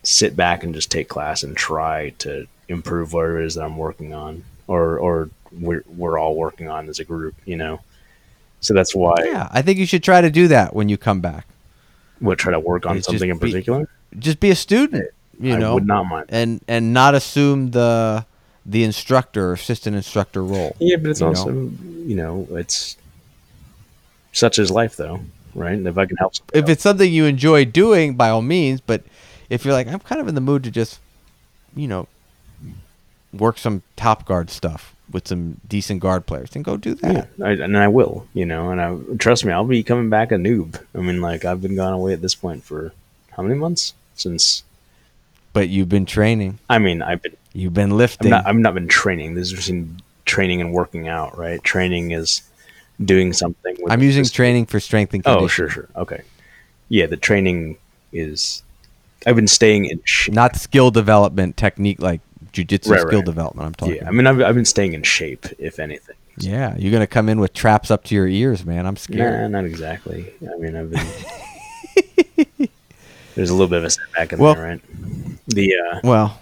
sit back and just take class and try to improve whatever it is that I'm working on or we're all working on as a group, you know? So that's why. Yeah, I think you should try to do that when you come back. What, try to work on something in particular? Just be a student, you know. I would not mind. And not assume the instructor or assistant instructor role. Yeah, but it's also, you know, it's such is life though, right? If I can help somebody else. It's something you enjoy doing, by all means, but if you're like, I'm kind of in the mood to just, you know, work some top guard stuff with some decent guard players, then go do that. Yeah, I will, you know, and trust me, I'll be coming back a noob. I mean, like, I've been gone away at this point for how many months? But you've been training. I mean, You've been lifting. I've not been training. This is training and working out, right? Training is doing something. I'm using training for strength and conditioning. Oh, sure. Okay. Yeah, the training is... I've been staying in shape. Not skill development technique like jiu-jitsu development I'm talking about. Yeah, I mean, I've been staying in shape, if anything. So. Yeah, you're going to come in with traps up to your ears, man. I'm scared. Nah, not exactly. I mean, I've been... There's a little bit of a setback in there, right?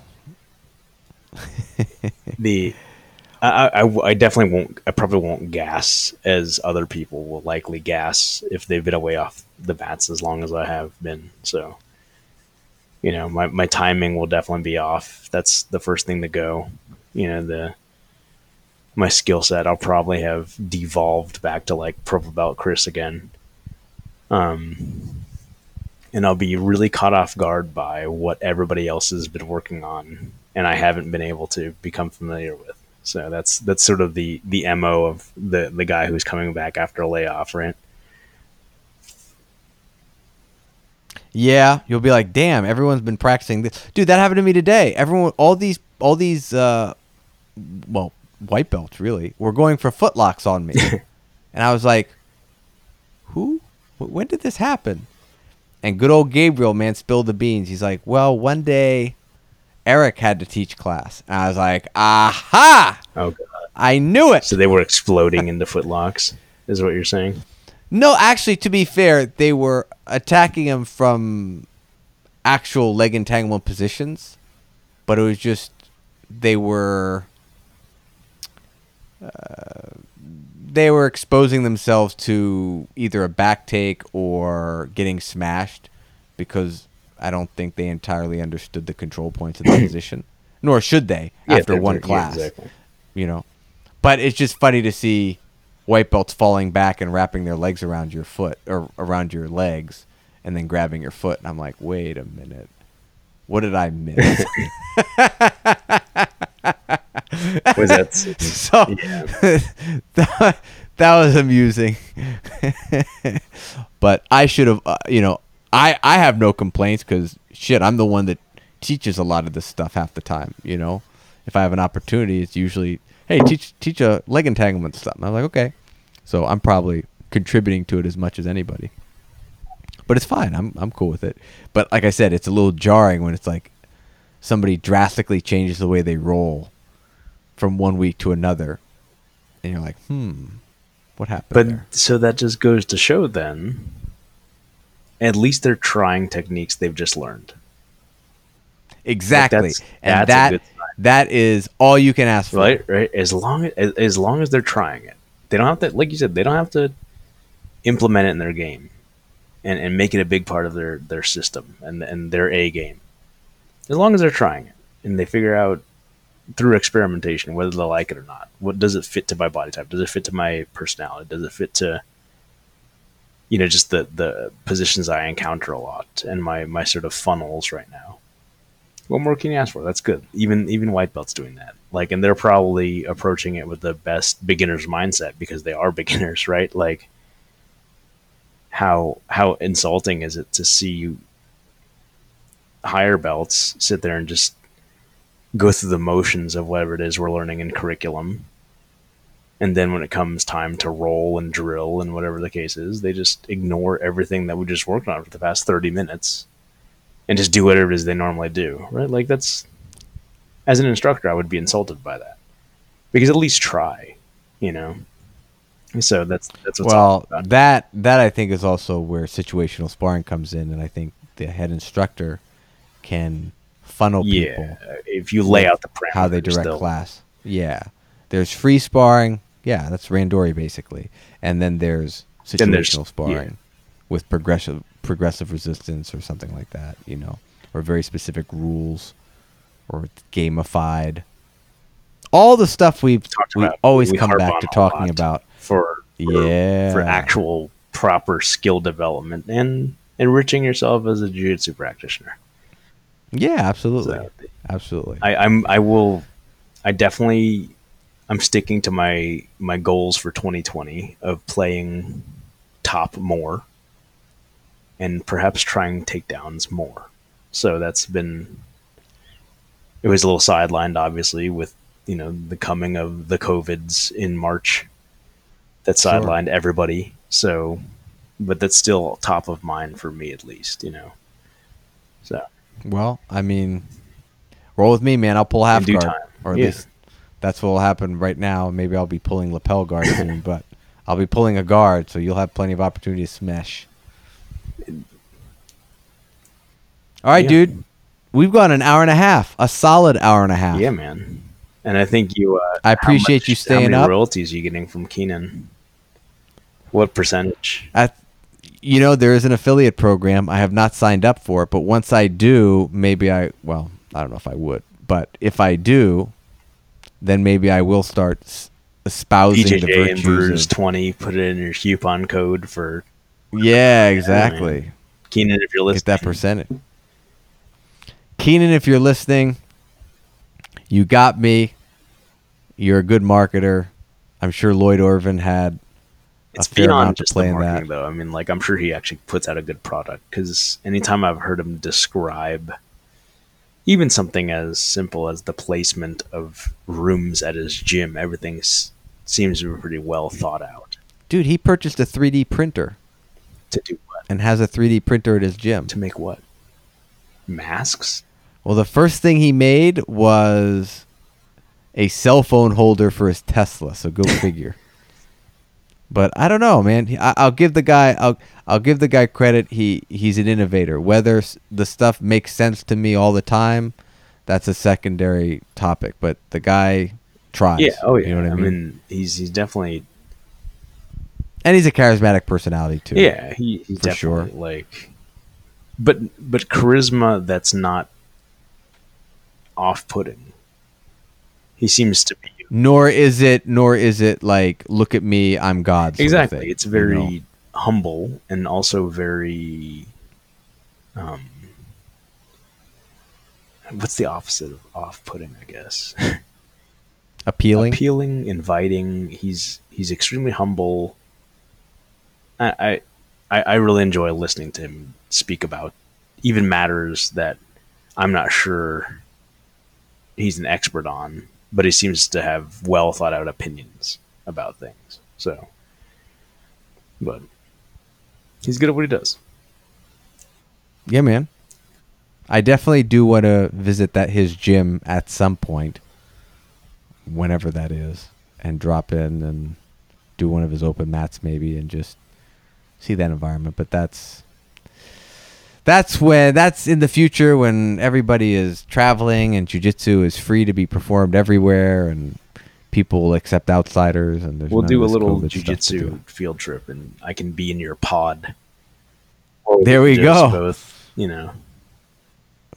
I definitely won't. I probably won't gas as other people will likely gas if they've been away off the mats as long as I have been. So, you know, my timing will definitely be off. That's the first thing to go. You know, my skill set I'll probably have devolved back to like purple belt Chris again. And I'll be really caught off guard by what everybody else has been working on, and I haven't been able to become familiar with. So that's sort of the MO of the guy who's coming back after a layoff, right? Yeah, you'll be like, damn, everyone's been practicing this. Dude, that happened to me today. Everyone, all these white belts really were going for footlocks on me, and I was like, who? When did this happen? And good old Gabriel, man, spilled the beans. He's like, well, one day Eric had to teach class. And I was like, aha! Oh, God. I knew it. So they were exploding into footlocks, is what you're saying? No, actually, to be fair, they were attacking him from actual leg entanglement positions. But it was just they were exposing themselves to either a back take or getting smashed because I don't think they entirely understood the control points of the position, nor should they after one class, exactly. You know, but it's just funny to see white belts falling back and wrapping their legs around your foot or around your legs and then grabbing your foot. And I'm like, wait a minute, what did I miss? Was that so? Yeah. that was amusing, but I should have. You know, I have no complaints because shit, I'm the one that teaches a lot of this stuff half the time. You know, if I have an opportunity, it's usually, hey, teach a leg entanglement stuff. And I'm like, okay, so I'm probably contributing to it as much as anybody, but it's fine. I'm cool with it. But like I said, it's a little jarring when it's like somebody drastically changes the way they roll from one week to another, and you're like, what happened there? So that just goes to show then, at least they're trying techniques they've just learned. Exactly. Like that's a good sign. That is all you can ask for. Right. As long as they're trying it, they don't have to, like you said, they don't have to implement it in their game and make it a big part of their system and their A game. As long as they're trying it and they figure out through experimentation, whether they like it or not, what does it fit to my body type? Does it fit to my personality? Does it fit to, you know, just the positions I encounter a lot and my sort of funnels right now? What more can you ask for? That's good. Even white belts doing that, like, and they're probably approaching it with the best beginner's mindset because they are beginners, right? Like, how insulting is it to see higher belts sit there and just go through the motions of whatever it is we're learning in curriculum. And then when it comes time to roll and drill and whatever the case is, they just ignore everything that we just worked on for the past 30 minutes and just do whatever it is they normally do, right? Like that's, as an instructor, I would be insulted by that because at least try, you know? So that's what's all about. That I think is also where situational sparring comes in. And I think the head instructor can funnel people. Yeah, if you lay out the parameters, how they direct class. Yeah, there's free sparring. Yeah, that's Randori basically, and then there's situational sparring with progressive resistance or something like that, you know, or very specific rules or gamified. All the stuff we come back to talking about for actual proper skill development and enriching yourself as a jiu-jitsu practitioner. Yeah, absolutely. I will I'm sticking to my goals for 2020 of playing top more and perhaps trying takedowns more. So that's been, it was a little sidelined, obviously, with, you know, the coming of the COVIDs in March that sidelined everybody. So, but that's still top of mind for me, at least, you know? So, well, I mean, roll with me, man. I'll pull half guard, or at least that's what will happen right now. Maybe I'll be pulling lapel guard soon, but I'll be pulling a guard, so you'll have plenty of opportunity to smash. All right, dude, we've got an hour and a half, a solid hour and a half. Yeah, man. And I think you, I appreciate you staying up. How many royalties are you getting from Keenan? What percentage? You know, there is an affiliate program. I have not signed up for it, but once I do, maybe I don't know if I would, but if I do, then maybe I will start espousing BJJ the virtues. BJJ and Bruce 20, put it in your coupon code for. Yeah, exactly. Man. Keenan, if you're listening. Get that percentage. Keenan, if you're listening, you got me. You're a good marketer. I'm sure Lloyd Orvin had a fair amount to play in that. Though. I mean, like, I'm sure he actually puts out a good product, because anytime I've heard him describe even something as simple as the placement of rooms at his gym, everything seems to be pretty well thought out. Dude, he purchased a 3D printer. To do what? And has a 3D printer at his gym. To make what? Masks? Well, the first thing he made was a cell phone holder for his Tesla, so go figure. But I don't know, man. I'll give the guy credit. He's an innovator. Whether the stuff makes sense to me all the time, that's a secondary topic. But the guy tries. Yeah. Oh yeah. You know what I mean? I mean, he's definitely. And he's a charismatic personality too. Yeah, he's for definitely sure. Like, but charisma that's not off-putting. He seems to be. Nor is it like, look at me, I'm God. Exactly. It's very humble and also very, what's the opposite of off-putting, I guess? Appealing, inviting. He's extremely humble. I really enjoy listening to him speak about even matters that I'm not sure he's an expert on, but he seems to have well thought out opinions about things. So, but he's good at what he does. Yeah, man. I definitely do want to visit his gym at some point, whenever that is, and drop in and do one of his open mats maybe and just see that environment. But that's in the future, when everybody is traveling and jiu-jitsu is free to be performed everywhere and people accept outsiders. And we'll do a little jiu-jitsu field trip, and I can be in your pod. There we go. Both, you know,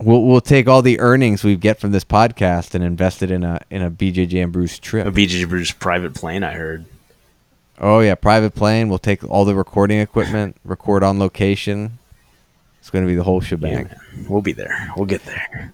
we'll take all the earnings we get from this podcast and invest it in a BJJ and Bruce trip. A BJJ Bruce private plane, I heard. Oh yeah, private plane. We'll take all the recording equipment, record on location. It's going to be the whole shebang. Yeah, we'll be there. We'll get there.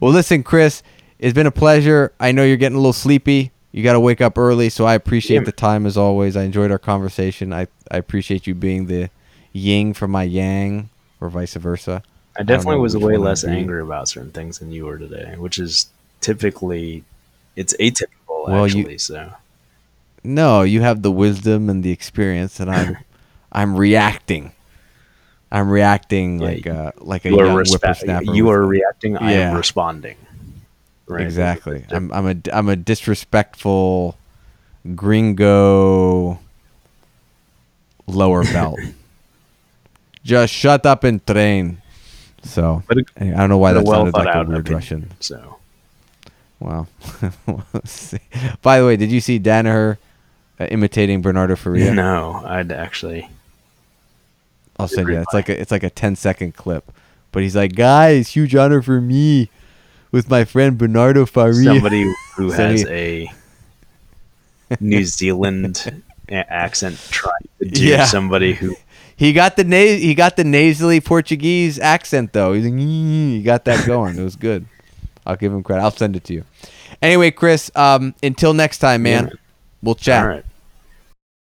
Well, listen, Chris, it's been a pleasure. I know you're getting a little sleepy. You got to wake up early, so I appreciate the time as always. I enjoyed our conversation. I appreciate you being the yin for my yang, or vice versa. I definitely was way less angry about certain things than you were today, which is typically, it's atypical, well, actually. No, you have the wisdom and the experience, and I'm reacting. I'm reacting like a young whippersnapper. You are reacting. I am responding. Right? Exactly. I'm a disrespectful gringo lower belt. Just shut up and train. So I don't know why that sounded like a weird Russian. So wow. By the way, did you see Danaher imitating Bernardo Faria? No, I'd actually. I'll send you. It's like a 10-second clip, but he's like, "Guys, huge honor for me with my friend Bernardo Faria." Somebody who has a New Zealand accent tried to do somebody who he got the nasally Portuguese accent though. He's like, he got that going. It was good. I'll give him credit. I'll send it to you. Anyway, Chris, until next time, man, we'll chat. All right.